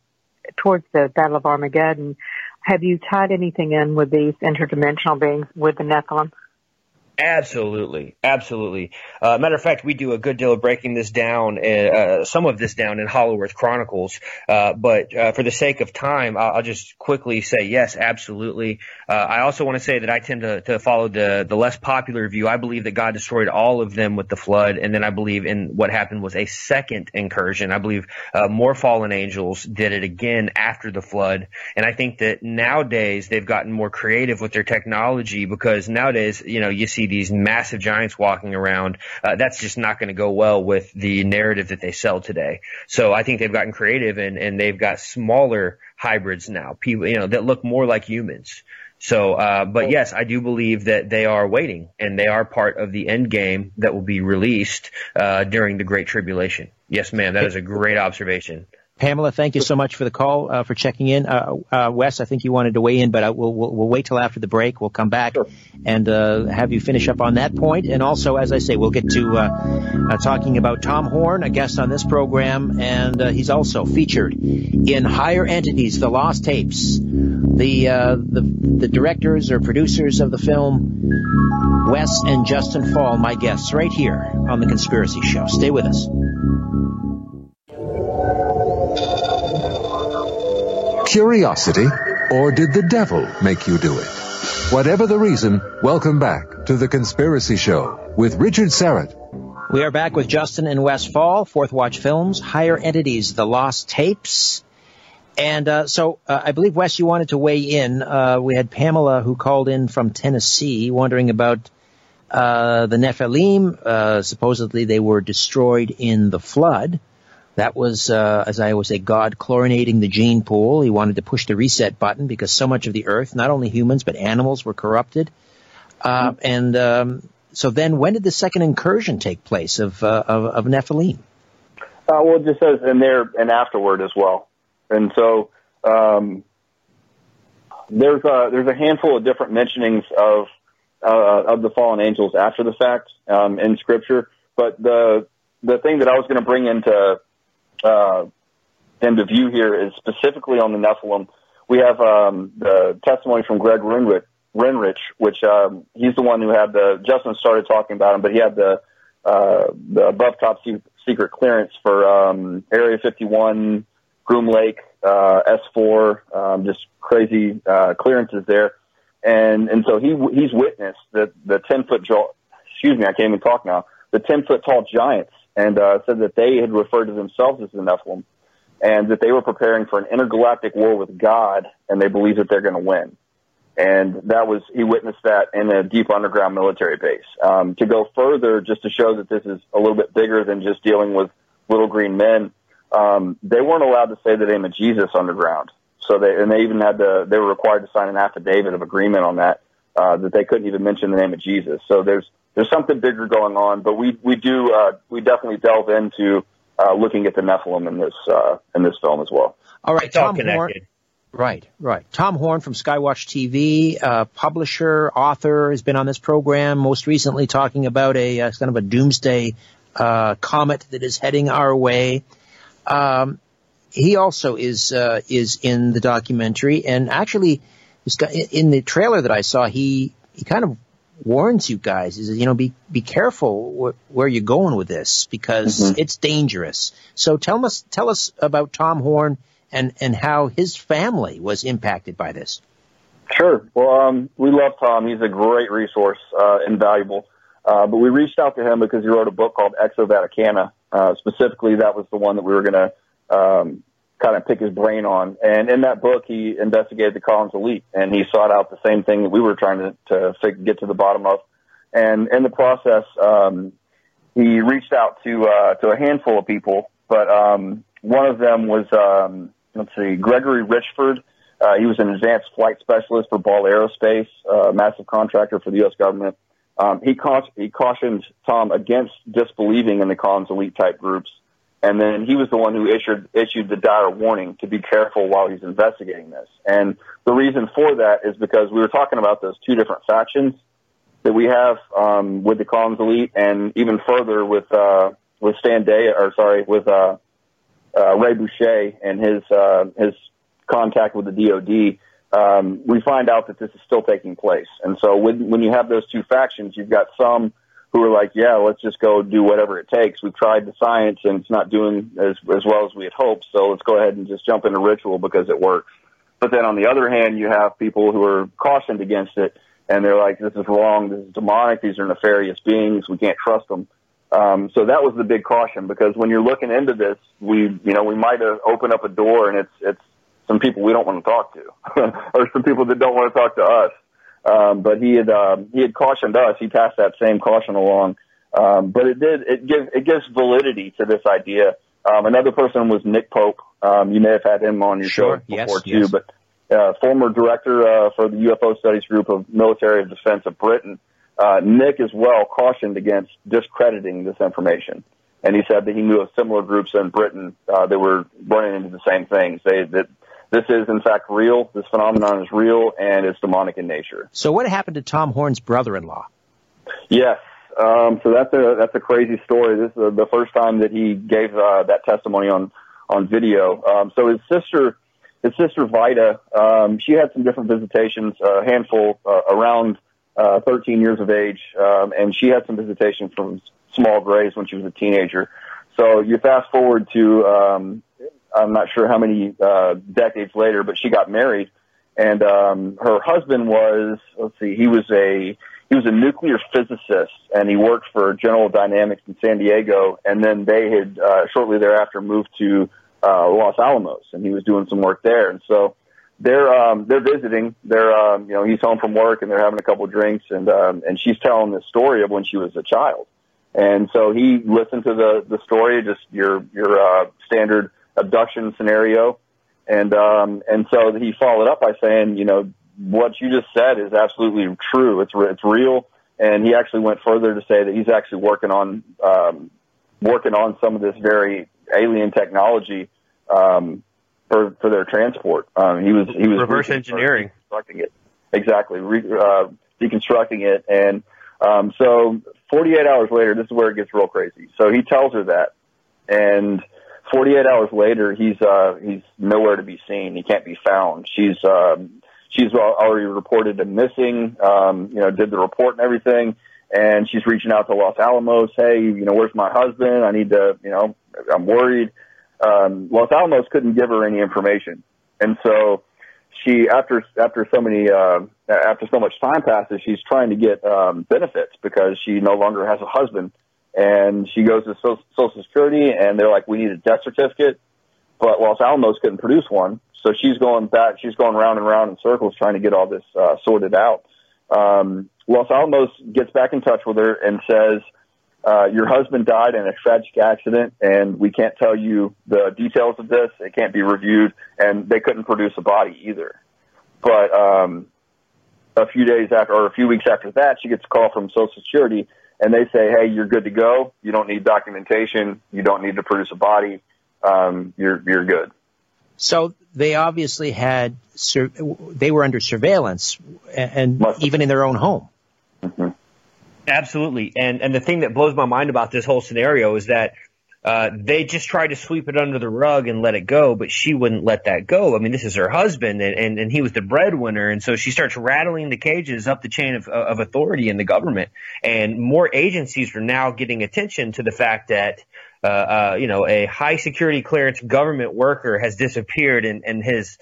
towards the Battle of Armageddon. Have you tied anything in with these interdimensional beings with the Nephilim? Absolutely. Absolutely. Matter of fact, we do a good deal of breaking this down, some of this down in Hollow Earth Chronicles. But for the sake of time, I'll just quickly say yes, absolutely. I also want to say that I tend to follow the less popular view. I believe that God destroyed all of them with the flood. And then I believe in what happened was a second incursion. I believe more fallen angels did it again after the flood. And I think that nowadays they've gotten more creative with their technology, because nowadays, you see see these massive giants walking around, that's just not going to go well with the narrative that they sell today. So I think they've gotten creative, and they've got smaller hybrids now, people, you know, that look more like humans. So, but yes, I do believe that they are waiting, and they are part of the end game that will be released during the Great Tribulation. Yes, ma'am, that is a great observation. Pamela, thank you so much for the call, for checking in. Wes, I think you wanted to weigh in, but we'll wait till after the break. We'll come back and have you finish up on that point. And also, as I say, we'll get to talking about Tom Horn, a guest on this program, and he's also featured in Higher Entities: The Lost Tapes. The directors or producers of the film, Wes and Justen Faull, my guests, right here on The Conspiracy Show. Stay with us. Curiosity, or did the devil make you do it? Whatever the reason, welcome back to The Conspiracy Show with Richard Syrett. We are back with Justen and Wes Faull, Fourth Watch Films, Higher Entities: The Lost Tapes. And so I believe, Wes, you wanted to weigh in. We had Pamela, who called in from Tennessee, wondering about the Nephilim. Supposedly they were destroyed in the flood. That was, as I always say, God chlorinating the gene pool. He wanted to push the reset button because so much of the earth, not only humans but animals, were corrupted. So then when did the second incursion take place of Nephilim? Well, it just says in there and afterward as well. And so there's a handful of different mentionings of the fallen angels after the fact in Scripture. But the thing that I was going to bring into view here is specifically on the Nephilim. We have the testimony from Greg Renrich, which he's the one who had Justin started talking about him, but he had the above top secret clearance for Area 51, Groom Lake, S4, just crazy clearances there. And so he's witnessed the 10-foot I can't even talk now, the 10-foot tall giants, and said that they had referred to themselves as the Nephilim, and that they were preparing for an intergalactic war with God, and they believe that they're going to win. And he witnessed that in a deep underground military base. To go further, just to show that this is a little bit bigger than just dealing with little green men, they weren't allowed to say the name of Jesus underground. So they were required to sign an affidavit of agreement on that, that they couldn't even mention the name of Jesus. So there's something bigger going on, but we definitely delve into, looking at the Nephilim in this film as well. All right. Tom Horn. Right. Tom Horn from Skywatch TV, publisher, author, has been on this program, most recently talking about a kind of a doomsday, comet that is heading our way. He also is in the documentary, and actually in the trailer that I saw, he kind of warns you guys, is, you know, be careful where you're going with this, because it's dangerous. So tell us about Tom Horn and how his family was impacted by this. Sure. Well, we love Tom. He's a great resource, invaluable. But we reached out to him because he wrote a book called Exo Vaticana. Specifically, that was the one that we were going to kind of pick his brain on. And in that book, he investigated the Collins Elite, and he sought out the same thing that we were trying to get to the bottom of. And in the process, he reached out to a handful of people, but one of them was, Gregory Richford. He was an advanced flight specialist for Ball Aerospace, a massive contractor for the U.S. government. He cautioned Tom against disbelieving in the Collins Elite type groups, and then he was the one who issued the dire warning to be careful while he's investigating this. And the reason for that is because we were talking about those two different factions that we have with the Collins Elite, and even further with Stan Deyo, with Ray Boucher and his contact with the DOD. We find out that this is still taking place. And so when you have those two factions, you've got some who are like, yeah, let's just go do whatever it takes. We've tried the science and it's not doing as well as we had hoped, so let's go ahead and just jump into ritual because it works. But then on the other hand, you have people who are cautioned against it, and they're like, this is wrong, this is demonic, these are nefarious beings, we can't trust them. So that was the big caution, because when you're looking into this, we might have opened up a door, and it's some people we don't want to talk to, or some people that don't want to talk to us. But he had cautioned us. He passed that same caution along. But it gives validity to this idea. Another person was Nick Pope. You may have had him on your show before too, but former director for the UFO Studies Group of Military of Defense of Britain. Nick as well cautioned against discrediting this information. And he said that he knew of similar groups in Britain that were running into the same things. This is, in fact, real. This phenomenon is real, and it's demonic in nature. So what happened to Tom Horn's brother-in-law? Yes. So that's a crazy story. This is the first time that he gave that testimony on video. So his sister Vida, she had some different visitations, a handful around 13 years of age, and she had some visitation from small graves when she was a teenager. So you fast forward to I'm not sure how many decades later, but she got married, and her husband was, he was a nuclear physicist, and he worked for General Dynamics in San Diego, and then they had shortly thereafter moved to Los Alamos, and he was doing some work there. And so they're visiting. He's home from work, and they're having a couple of drinks, and she's telling this story of when she was a child. And so he listened to the story, just your standard abduction scenario, and so he followed up by saying, what you just said is absolutely true. It's real. And he actually went further to say that he's actually working on some of this very alien technology for their transport. He was reverse engineering, constructing it exactly, deconstructing it, and so 48 hours later, this is where it gets real crazy. So he tells her that, and 48 hours later, he's nowhere to be seen. He can't be found. She's already reported as missing. Did the report and everything, and she's reaching out to Los Alamos. Hey, where's my husband? I need to. I'm worried. Los Alamos couldn't give her any information, and so she, after so much time passes, she's trying to get benefits because she no longer has a husband. And she goes to Social Security, and they're like, we need a death certificate. But Los Alamos couldn't produce one. So she's going back. She's going round and round in circles trying to get all this sorted out. Los Alamos gets back in touch with her and says, your husband died in a tragic accident, and we can't tell you the details of this. It can't be reviewed. And they couldn't produce a body either. But a few weeks after that, she gets a call from Social Security. And they say, hey, you're good to go. You don't need documentation. You don't need to produce a body. You're good. So they obviously they were under surveillance, and even in their own home. Mm-hmm. Absolutely. And the thing that blows my mind about this whole scenario is that they just tried to sweep it under the rug and let it go, but she wouldn't let that go. I mean, this is her husband, and he was the breadwinner, and so she starts rattling the cages up the chain of authority in the government, and more agencies are now getting attention to the fact that a high security clearance government worker has disappeared, and his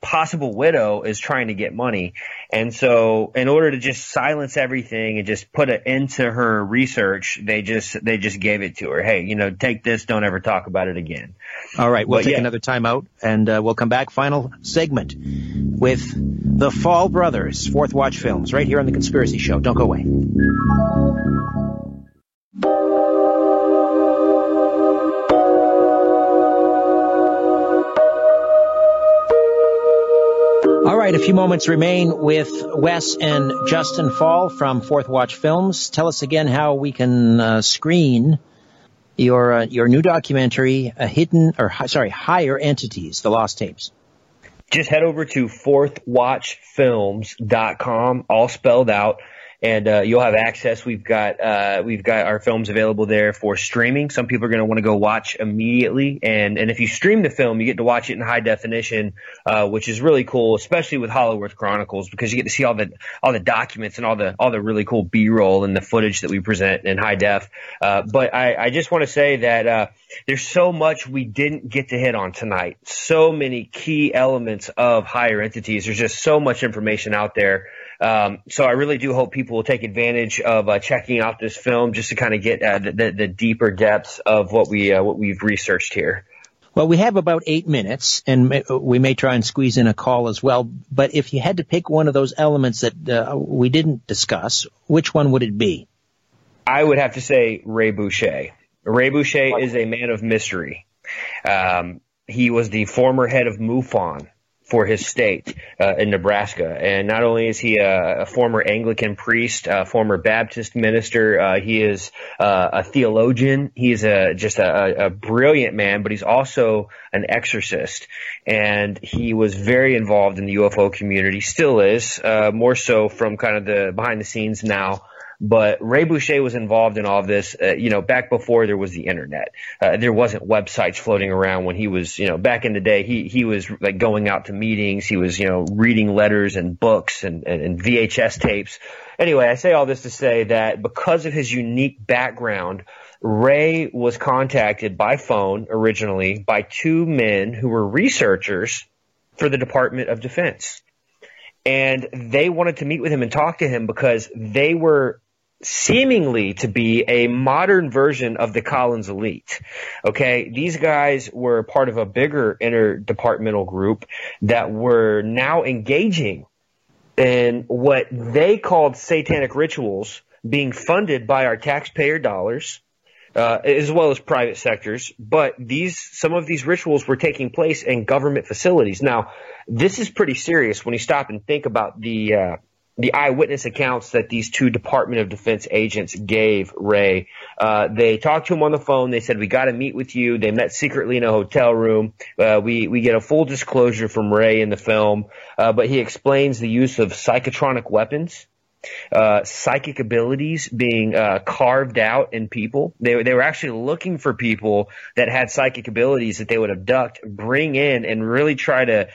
possible widow is trying to get money. And so in order to just silence everything and just put an end to her research, they just gave it to her. Hey, take this. Don't ever talk about it again. All right. We'll take another time out, and we'll come back. Final segment with the Faull Brothers, Fourth Watch Films, right here on The Conspiracy Show. Don't go away. All right, a few moments remain with Wes and Justen Faull from Fourth Watch Films. Tell us again how we can screen your new documentary, Higher Entities: The Lost Tapes. Just head over to fourthwatchfilms.com, all spelled out. And you'll have access. We've got our films available there for streaming. Some people are going to want to go watch immediately, and if you stream the film, you get to watch it in high definition, which is really cool, especially with Hollow Earth Chronicles, because you get to see all the documents and all the really cool B-roll and the footage that we present in high def. But I just want to say that there's so much we didn't get to hit on tonight. So many key elements of Higher Entities. There's just so much information out there. So I really do hope people will take advantage of checking out this film just to kind of get the deeper depths of what we've researched here. Well, we have about 8 minutes, and we may try and squeeze in a call as well. But if you had to pick one of those elements that we didn't discuss, which one would it be? I would have to say Ray Boucher. Ray Boucher is a man of mystery. He was the former head of MUFON for his state in Nebraska. And not only is he a former Anglican priest, a former Baptist minister, he is a theologian. He is just a brilliant man, but he's also an exorcist. And he was very involved in the UFO community, still is, more so from kind of the behind the scenes now. But Ray Boucher was involved in all of this, back before there was the internet. There wasn't websites floating around when he was, back in the day, he was like going out to meetings. He was, reading letters and books and VHS tapes. Anyway, I say all this to say that because of his unique background, Ray was contacted by phone originally by two men who were researchers for the Department of Defense. And they wanted to meet with him and talk to him because they were seemingly to be a modern version of the Collins Elite. Okay, these guys were part of a bigger interdepartmental group that were now engaging in what they called satanic rituals, being funded by our taxpayer dollars, as well as private sectors. But some of these rituals were taking place in government facilities. Now, this is pretty serious when you stop and think about the eyewitness accounts that these two Department of Defense agents gave Ray. They talked to him on the phone. They said, "We got to meet with you." They met secretly in a hotel room. We get a full disclosure from Ray in the film, but he explains the use of psychotronic weapons, psychic abilities being carved out in people. They were actually looking for people that had psychic abilities that they would abduct, bring in, and really try to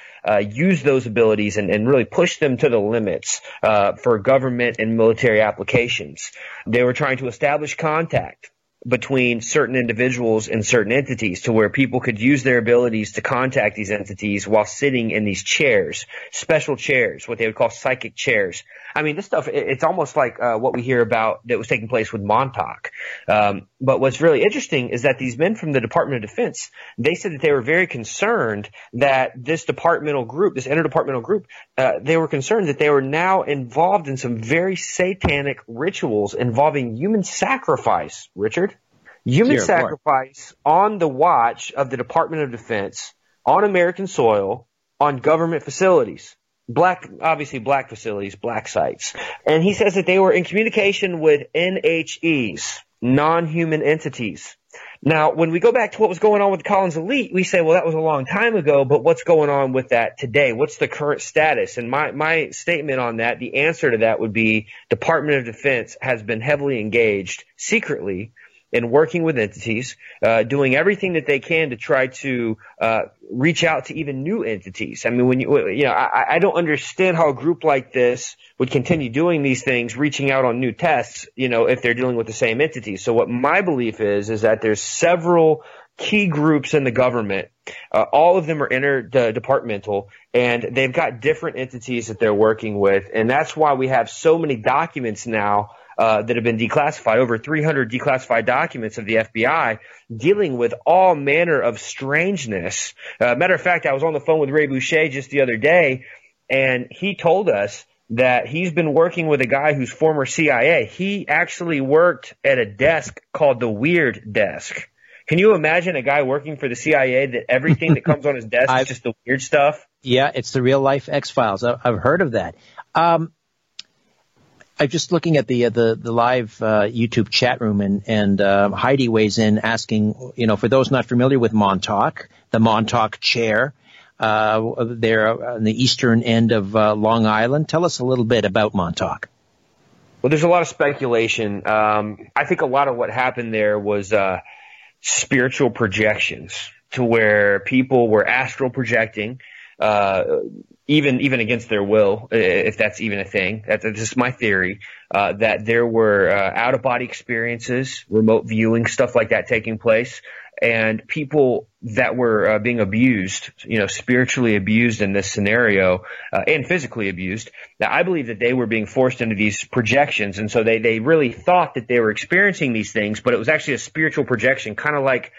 use those abilities and really push them to the limits for government and military applications. They were trying to establish contact between certain individuals and certain entities to where people could use their abilities to contact these entities while sitting in these chairs, special chairs, what they would call psychic chairs. I mean, this stuff, it's almost like what we hear about that was taking place with Montauk. But what's really interesting is that these men from the Department of Defense, they said that they were very concerned that this departmental group, this interdepartmental group, they were concerned that they were now involved in some very satanic rituals involving human sacrifice, Richard. Human sacrifice on the watch of the Department of Defense, on American soil, on government facilities, black facilities, black sites. And he says that they were in communication with NHEs, non-human entities. Now, when we go back to what was going on with Collins Elite, we say, well, that was a long time ago, but what's going on with that today? What's the current status? And my statement on that, the answer to that would be Department of Defense has been heavily engaged secretly in working with entities, doing everything that they can to try to reach out to even new entities. I mean, when I don't understand how a group like this would continue doing these things, reaching out on new tests, if they're dealing with the same entity. So what my belief is that there's several key groups in the government. All of them are interdepartmental, and they've got different entities that they're working with. And that's why we have so many documents now that have been declassified, over 300 declassified documents of the FBI dealing with all manner of strangeness. Matter of fact, I was on the phone with Ray Boucher just the other day, and he told us that he's been working with a guy who's former CIA. He actually worked at a desk called the Weird Desk. Can you imagine a guy working for the CIA that everything that comes on his desk is just the weird stuff? Yeah, it's the real-life X-Files. I've heard of that. I'm just looking at the live YouTube chat room, and Heidi weighs in asking, for those not familiar with Montauk, the Montauk chair there on the eastern end of Long Island. Tell us a little bit about Montauk. Well, there's a lot of speculation. I think a lot of what happened there was spiritual projections, to where people were astral projecting, even against their will, if that's even a thing. That's just my theory, that there were out-of-body experiences, remote viewing, stuff like that taking place. And people that were being abused, you know, spiritually abused in this scenario, and physically abused. Now, I believe that they were being forced into these projections. And so they really thought that they were experiencing these things, but it was actually a spiritual projection, kind of like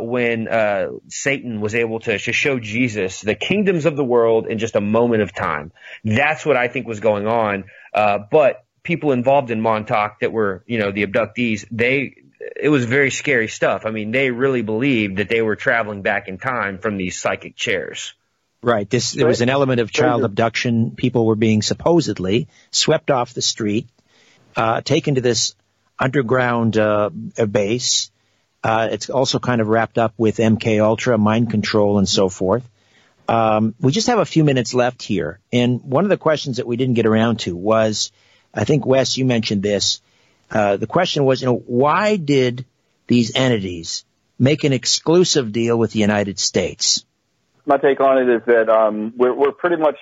when Satan was able to show Jesus the kingdoms of the world in just a moment of time. That's what I think was going on. But people involved in Montauk that were, you know, the abductees, it was very scary stuff. I mean, they really believed that they were traveling back in time from these psychic chairs. Right. There was an element of child abduction. People were being supposedly swept off the street, taken to this underground base. It's also kind of wrapped up with MK Ultra, mind control, and so forth. We just have a few minutes left here. And one of the questions that we didn't get around to was, I think, Wes, you mentioned this. The question was, you know, why did these entities make an exclusive deal with the United States? My take on it is that we're pretty much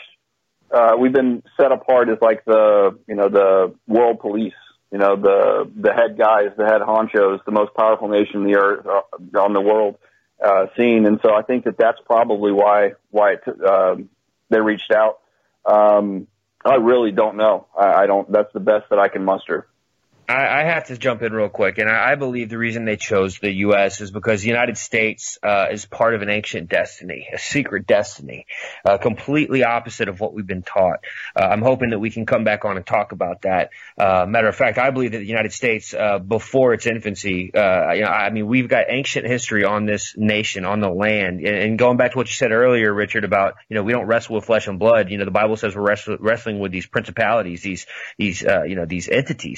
we've been set apart as like the world police. You know, the head guys, the head honchos, the most powerful nation in the earth on the world scene. And so I think that's probably why they reached out. I really don't know. I don't. That's the best that I can muster. I have to jump in real quick, and I believe the reason they chose the U.S. is because the United States is part of an ancient destiny, a secret destiny, completely opposite of what we've been taught. I'm hoping that we can come back on and talk about that. Matter of fact, I believe that the United States, before its infancy, I mean, we've got ancient history on this nation, on the land, and going back to what you said earlier, Richard, about, you know, we don't wrestle with flesh and blood. You know, the Bible says we're wrestling with these principalities, these entities,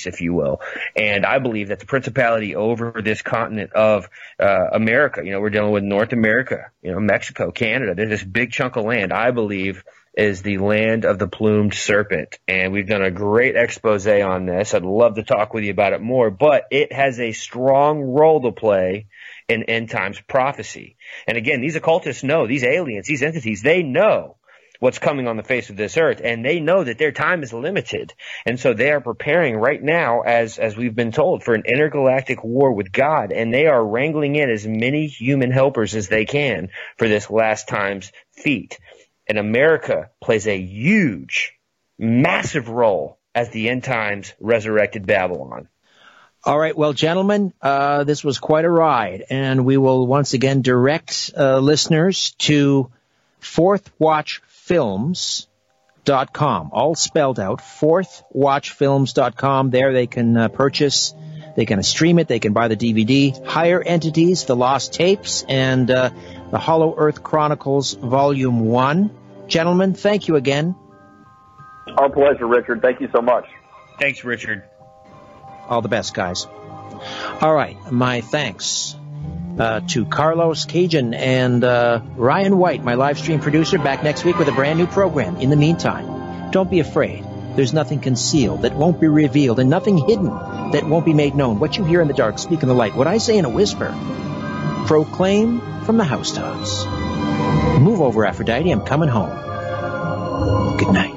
if you will. And I believe that the principality over this continent of America, you know, we're dealing with North America, you know, Mexico, Canada, there's this big chunk of land, I believe, is the land of the plumed serpent. And we've done a great expose on this. I'd love to talk with you about it more, but it has a strong role to play in end times prophecy. And again, these occultists know, these aliens, these entities, they know what's coming on the face of this earth, and they know that their time is limited. And so they are preparing right now, as we've been told, for an intergalactic war with God, and they are wrangling in as many human helpers as they can for this last time's feat. And America plays a huge, massive role as the end times resurrected Babylon. All right. Well, gentlemen, this was quite a ride, and we will once again direct listeners to Fourth Watch Films.com, all spelled out, fourthwatchfilms.com. There they can purchase, they can stream it, they can buy the DVD, Higher Entities, The Lost Tapes, and The Hollow Earth Chronicles, Volume 1. Gentlemen, thank you again. Our pleasure, Richard. Thank you so much. Thanks, Richard. All the best, guys. All right, my thanks to Carlos Cagina and Ryan White, my live stream producer, back next week with a brand new program. In the meantime, don't be afraid. There's nothing concealed that won't be revealed, and nothing hidden that won't be made known. What you hear in the dark, speak in the light. What I say in a whisper, proclaim from the housetops. Move over, Aphrodite. I'm coming home. Good night.